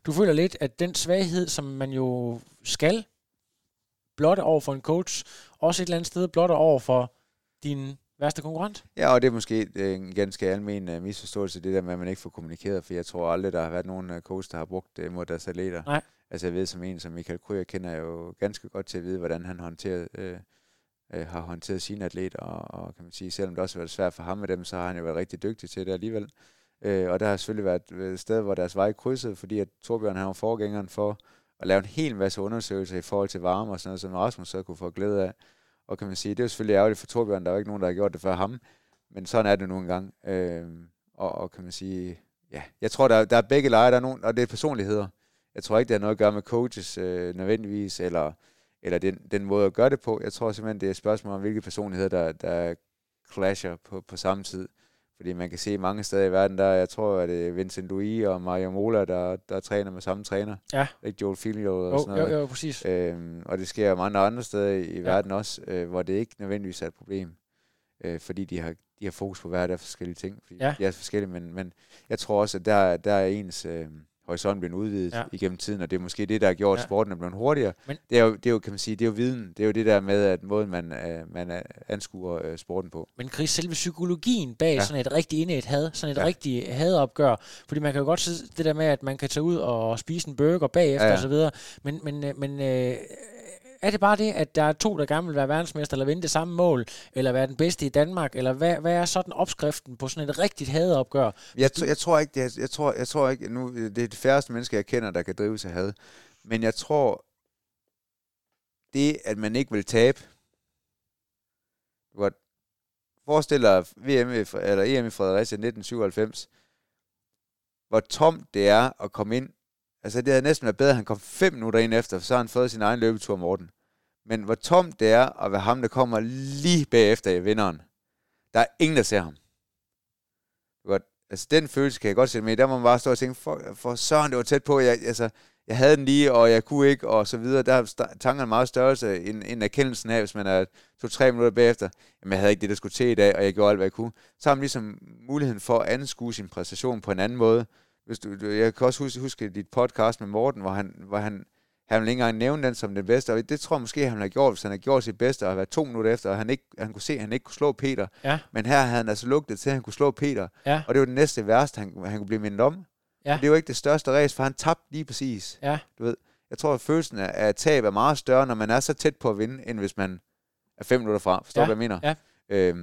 du føler lidt, at den svaghed, som man jo skal blotte over for en coach, også et eller andet sted blotte over for din værste konkurrent. Ja, og det er måske en ganske almen misforståelse, det der med, at man ikke får kommunikeret, for jeg tror aldrig, der har været nogen coach, der har brugt det mod deres atleter. Nej. Altså jeg ved som en, som Michael Kryer kender jo ganske godt til at vide, hvordan han håndterer... har håndteret sine atleter, og kan man sige, selvom det også har været svært for ham med dem, så har han jo været rigtig dygtig til det alligevel. Og der har selvfølgelig været et sted, hvor deres vej krydsede, fordi at Torbjørn havde forgængeren for at lave en hel masse undersøgelser i forhold til varme og sådan noget, som Rasmus så kunne få glæde af. Og kan man sige, det er jo selvfølgelig ærgerligt for Torbjørn, der er jo ikke nogen, der har gjort det før ham, men sådan er det nu engang. Og kan man sige, ja, jeg tror, der er begge lejre, der er nogen, og det er personligheder. Jeg tror ikke, det har noget at gøre med coaches nødvendigvis, eller den måde at gøre det på. Jeg tror simpelthen, det er et spørgsmål om, hvilke personligheder, der clasher på samme tid. Fordi man kan se mange steder i verden, der jeg tror, at det er Vincent Louis og Mario Mola, der træner med samme træner. Ja. Ikke Joel Filio og sådan noget. Jo, præcis. Og det sker jo mange andre steder i verden også, hvor det ikke nødvendigvis er et problem. Fordi de har fokus på hver der forskellige ting. Fordi de er forskellige, men jeg tror også, at der er ens... horisonten bliver udvidet igennem tiden, og det er måske det, der har gjort sporten er blevet hurtigere. Men det er jo, kan man sige, det er jo viden. Det er jo det der med, at måden man anskuer sporten på. Men Chris, selve psykologien bag sådan et rigtig rigtigt hadopgør, fordi man kan jo godt se det der med, at man kan tage ud og spise en burger bagefter og så videre, men er det bare det, at der er to, der gerne vil være verdensmester, eller vinde det samme mål, eller være den bedste i Danmark, eller hvad er sådan opskriften på sådan et rigtigt hadeopgør? Jeg tror ikke, nu det er de færreste mennesker, jeg kender, der kan drive sig had. Men jeg tror, det at man ikke vil tabe, godt forestiller VM eller EM i Fredericia 1997, hvor tomt det er at komme ind. Altså det havde næsten været bedre, at han kom 5 minutter ind efter, for så har han fået sin egen løbetur, Morten. Men hvor tomt det er at være ham, der kommer lige bagefter i vinderen. Der er ingen, der ser ham. Godt. Altså den følelse kan jeg godt sætte med. Der må man bare stå og tænke, for søren, det var tæt på. Jeg havde den lige, og jeg kunne ikke, og så videre. Der er tankerne meget størrelse end erkendelsen af, hvis man er 2-3 minutter bagefter. Jamen jeg havde ikke det, der skulle til i dag, og jeg gjorde alt, hvad jeg kunne. Så har man ligesom muligheden for at anskue sin præstation på en anden måde. Hvis jeg kan også huske dit podcast med Morten, hvor han ville ikke engang nævne den som den bedste, og det tror jeg måske, han har gjort, hvis han har gjort sit bedste, og har været 2 minutter efter, og han kunne se, at han ikke kunne slå Peter. Ja. Men her havde han altså lugtet til, at han kunne slå Peter, og det var det næste værste, han kunne blive mindet om. Ja. Det var ikke det største race, for han tabte lige præcis. Ja. Du ved, jeg tror, at følelsen af tab er meget større, når man er så tæt på at vinde, end hvis man er 5 minutter fra. Forstår du, hvad jeg mener? Ja.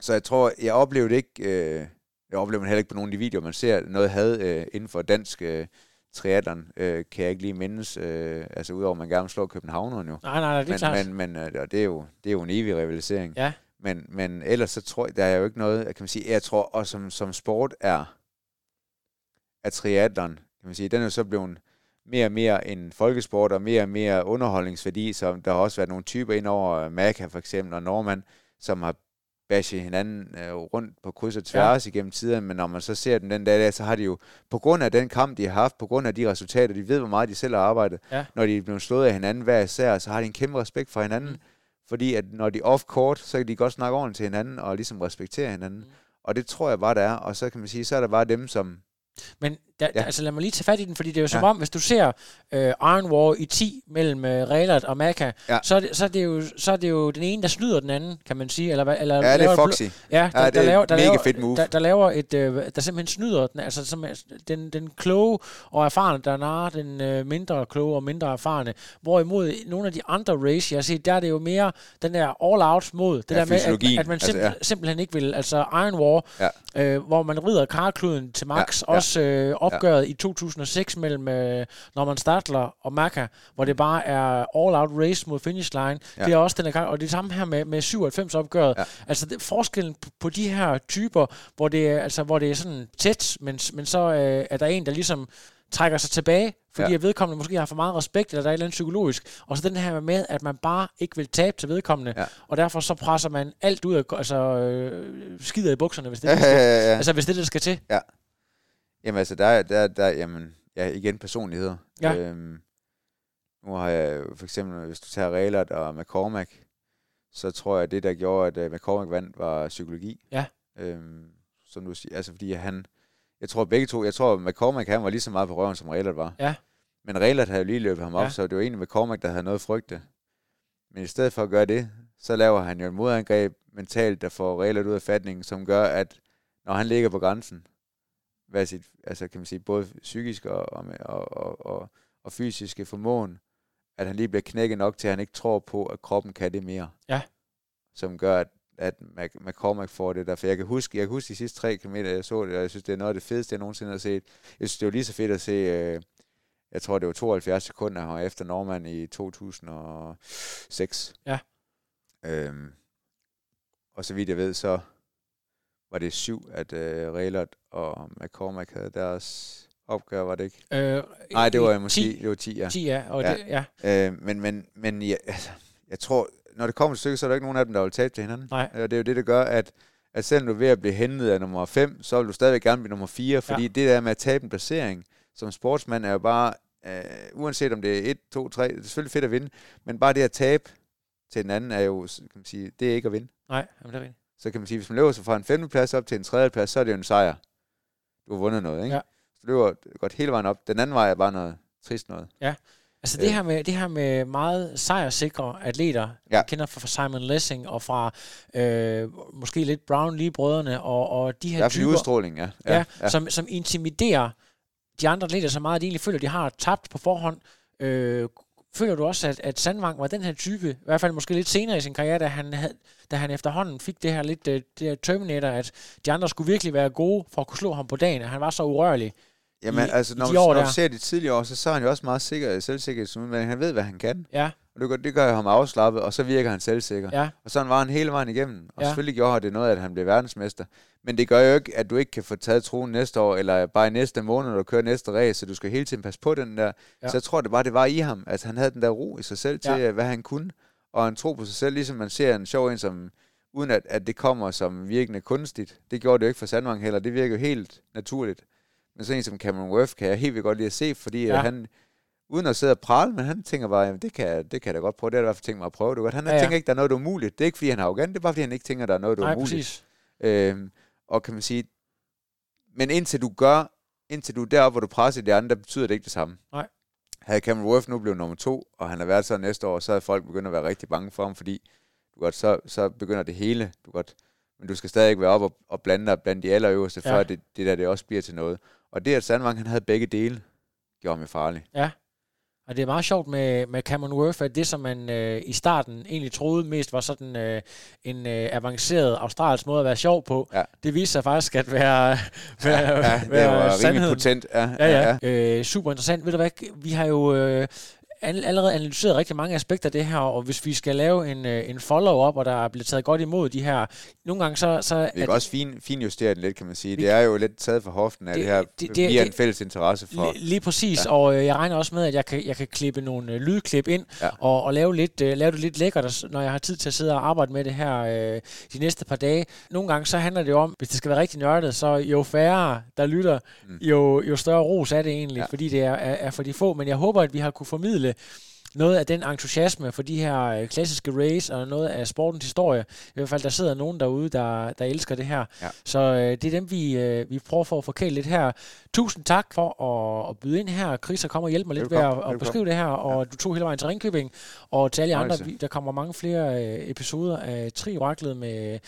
Så jeg tror, jeg oplevede ikke... Jeg oplever man heller ikke på nogle af de videoer, man ser noget had inden for dansk triathlon, kan jeg ikke lige mindes, altså udover man gerne slår københavneren jo. Nej, det er klart. Men det er jo en evig rivalisering. Ja. Men ellers så tror jeg, der er jo ikke noget, kan man sige, jeg tror, og som sport er triathlon, kan man sige, den er jo så blevet mere og mere en folkesport, og mere og mere underholdningsværdi, så der har også været nogle typer ind over Macca for eksempel, og Norman, som har bashe hinanden rundt på kryds og tværs igennem tiden, men når man så ser den dag, så har de jo, på grund af den kamp, de har haft, på grund af de resultater, de ved, hvor meget de selv har arbejdet, når de er blevet slået af hinanden hver især, så har de en kæmpe respekt for hinanden, fordi at når de er off-court, så kan de godt snakke ordentligt til hinanden, og ligesom respektere hinanden, og det tror jeg bare, der er, og så kan man sige, så er der bare dem, som... Men altså lad mig lige tage fat i den, fordi det er jo som om, hvis du ser Iron War i 10 mellem Raelert og Macca, så er det jo den ene, der snyder den anden, kan man sige. Eller ja, det er Foxy. Det er et mega fedt move. Der laver et, der simpelthen snyder den, altså som, den kloge og erfarne, der narrer den mindre kloge og mindre erfarne. Hvorimod nogle af de andre race, jeg har set, der er det jo mere den der all-out mod, det der med, at man simpelthen ikke vil, altså Iron War, hvor man rider karkluden til max, også opgøret i 2006 mellem Norman Stadler og Macca, hvor det bare er all-out race mod finish line. Ja. Det er også den her, og det er samme her med 97 opgøret. Ja. Altså forskellen på de her typer, hvor det er sådan tæt, men så er der en, der ligesom trækker sig tilbage, fordi at vedkommende måske har for meget respekt, eller der er et eller andet psykologisk, og så den her med, at man bare ikke vil tabe til vedkommende, og derfor så presser man alt ud, altså skider i bukserne, hvis det er det, der skal til. Ja. Jamen altså, der jamen, ja, igen personligheder. Ja. Nu har jeg for eksempel, hvis du tager Raelert og McCormack, så tror jeg, det der gjorde, at McCormack vandt, var psykologi. Ja. Som du siger, altså fordi han, jeg tror McCormack, han var lige så meget på røven, som Raelert var. Ja. Men Raelert havde jo lige løbet ham op, så det var egentlig McCormack, der havde noget frygte. Men i stedet for at gøre det, så laver han jo et modangreb mentalt, der får Raelert ud af fatningen, som gør, at når han ligger på grænsen, hvad sit, altså kan man sige, både psykisk og fysiske formåen, at han lige bliver knækket nok til, at han ikke tror på, at kroppen kan det mere. Ja. Som gør, at McCormack får det der. For jeg kan huske de sidste 3 kilometer, jeg så det, og jeg synes, det er noget af det fedeste, jeg nogensinde har set. Jeg synes, det var lige så fedt at se, jeg tror, det var 72 sekunder her efter Norman i 2006. Ja. Og så vidt jeg ved, så var det 7, at Raelert og McCormack havde deres opgør, var det ikke? Nej, det var måske 10. Det var 10, ja. 10, ja. Og ja. Det, ja. Men ja, altså, jeg tror, når det kommer til stykke, så er der ikke nogen af dem, der vil tabe til hinanden. Nej. Og det er jo det, der gør, at selvom du er ved at blive hentet af nummer 5, så vil du stadigvæk gerne blive nummer 4, fordi ja. Det der med at tabe en placering som sportsmand er jo bare, uanset om det er 1, 2, 3, det er selvfølgelig fedt at vinde, men bare det at tabe til den anden er jo, kan man sige, det er ikke at vinde. Nej, jamen, det er rigtigt. Så kan man sige, hvis man løber sig fra en 5. plads op til en 3. plads, så er det jo en sejr. Du har vundet noget, ikke? Ja. Løber godt hele vejen op. Den anden vej er bare noget trist noget. Ja, altså det her med meget sejrsikre atleter, ja. Jeg kender fra Simon Lessing og fra måske lidt Brownlee-brødrene og de her der er typer. Udstråling, ja. Ja. Som intimiderer de andre atleter så meget, at de egentlig føler, de har tabt på forhånd. Føler du også, at Sandvang var den her type, i hvert fald måske lidt senere i sin karriere, da han efterhånden fik det her lidt det her Terminator, at de andre skulle virkelig være gode for at kunne slå ham på dagen, at han var så urørlig? Jamen, altså, når du ser de tidligere år, så er han jo også meget sikker, selvsikker, men han ved, hvad han kan. Ja. Og det gør ham afslappet, og så virker han selvsikker. Ja. Og sådan var han hele vejen igennem. Og selvfølgelig gjorde det noget, at han blev verdensmester. Men det gør jo ikke, at du ikke kan få taget troen næste år, eller bare i næste måned, når du kører næste race, så du skal hele tiden passe på den der. Ja. Så jeg tror, det var i ham. Altså, han havde den der ro i sig selv til, hvad han kunne. Og en tro på sig selv, ligesom man ser en sjov en, som uden at det kommer som virkende kunstigt. Det gjorde det jo ikke for Sandvang heller. Det virker jo helt naturligt. Men sådan en som Cameron Worth kan jeg helt vildt godt lide at se, fordi han, uden at sidde og prale, men han tænker bare, jamen det kan jeg da godt prøve, det er i hvert fald tænkt mig at prøve det godt. Han tænker ikke, der er noget, der er umuligt. Det er ikke, fordi han er arrogant, det er bare, fordi han ikke tænker, der er noget, der er umuligt. Og kan man sige, men indtil du er deroppe, hvor du presser de andre, betyder det ikke det samme. Nej. Havde Cameron Worth nu blevet nummer 2, og han har været så næste år, så havde folk begyndt at være rigtig bange for ham, fordi du godt, så begynder det hele, du godt, men du skal stadig ikke være oppe og blande dig blandt de allerøverste, før det også bliver til noget. Og det, at Sandvang, han havde begge dele, gjorde mig farlig. Ja, og det er meget sjovt med Cameron Worth, at det, som man i starten egentlig troede mest, var sådan en avanceret australsk måde at være sjov på. Ja. Det viste sig faktisk at være sandheden. Ja, det var rimelig potent. Ja. Super interessant. Ved du hvad, vi har jo allerede analyseret rigtig mange aspekter af det her, og hvis vi skal lave en follow-up, og der er blevet taget godt imod de her, nogle gange så vi kan også finjustere den lidt, kan man sige. Det er jo lidt taget fra hoften af det her, bliver en fælles interesse for. Lige præcis, og jeg regner også med, at jeg kan klippe nogle lydklip ind, og lave det lidt lækkert, når jeg har tid til at sidde og arbejde med det her de næste par dage. Nogle gange så handler det jo om, hvis det skal være rigtig nørdet, så jo færre, der lytter, jo større ros er det egentlig, fordi det er for de få, men jeg håber, at vi har kunne formidle noget af den entusiasme for de her klassiske race, og noget af sportens historie. I hvert fald, der sidder nogen derude, der elsker det her. Ja. Så det er dem, vi prøver for at forkæle lidt her. Tusind tak for at byde ind her. Chris, kom og hjælp mig lidt ved at beskrive det her, og du tog hele vejen til Ringkøbing, og til alle andre, der kommer mange flere episoder af Trioraklet med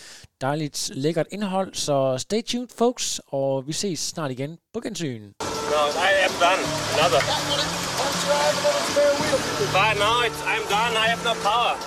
dejligt lækkert indhold. Så stay tuned, folks, og vi ses snart igen på gensyn. No, I am done. Another. By now, I'm done. I have no power.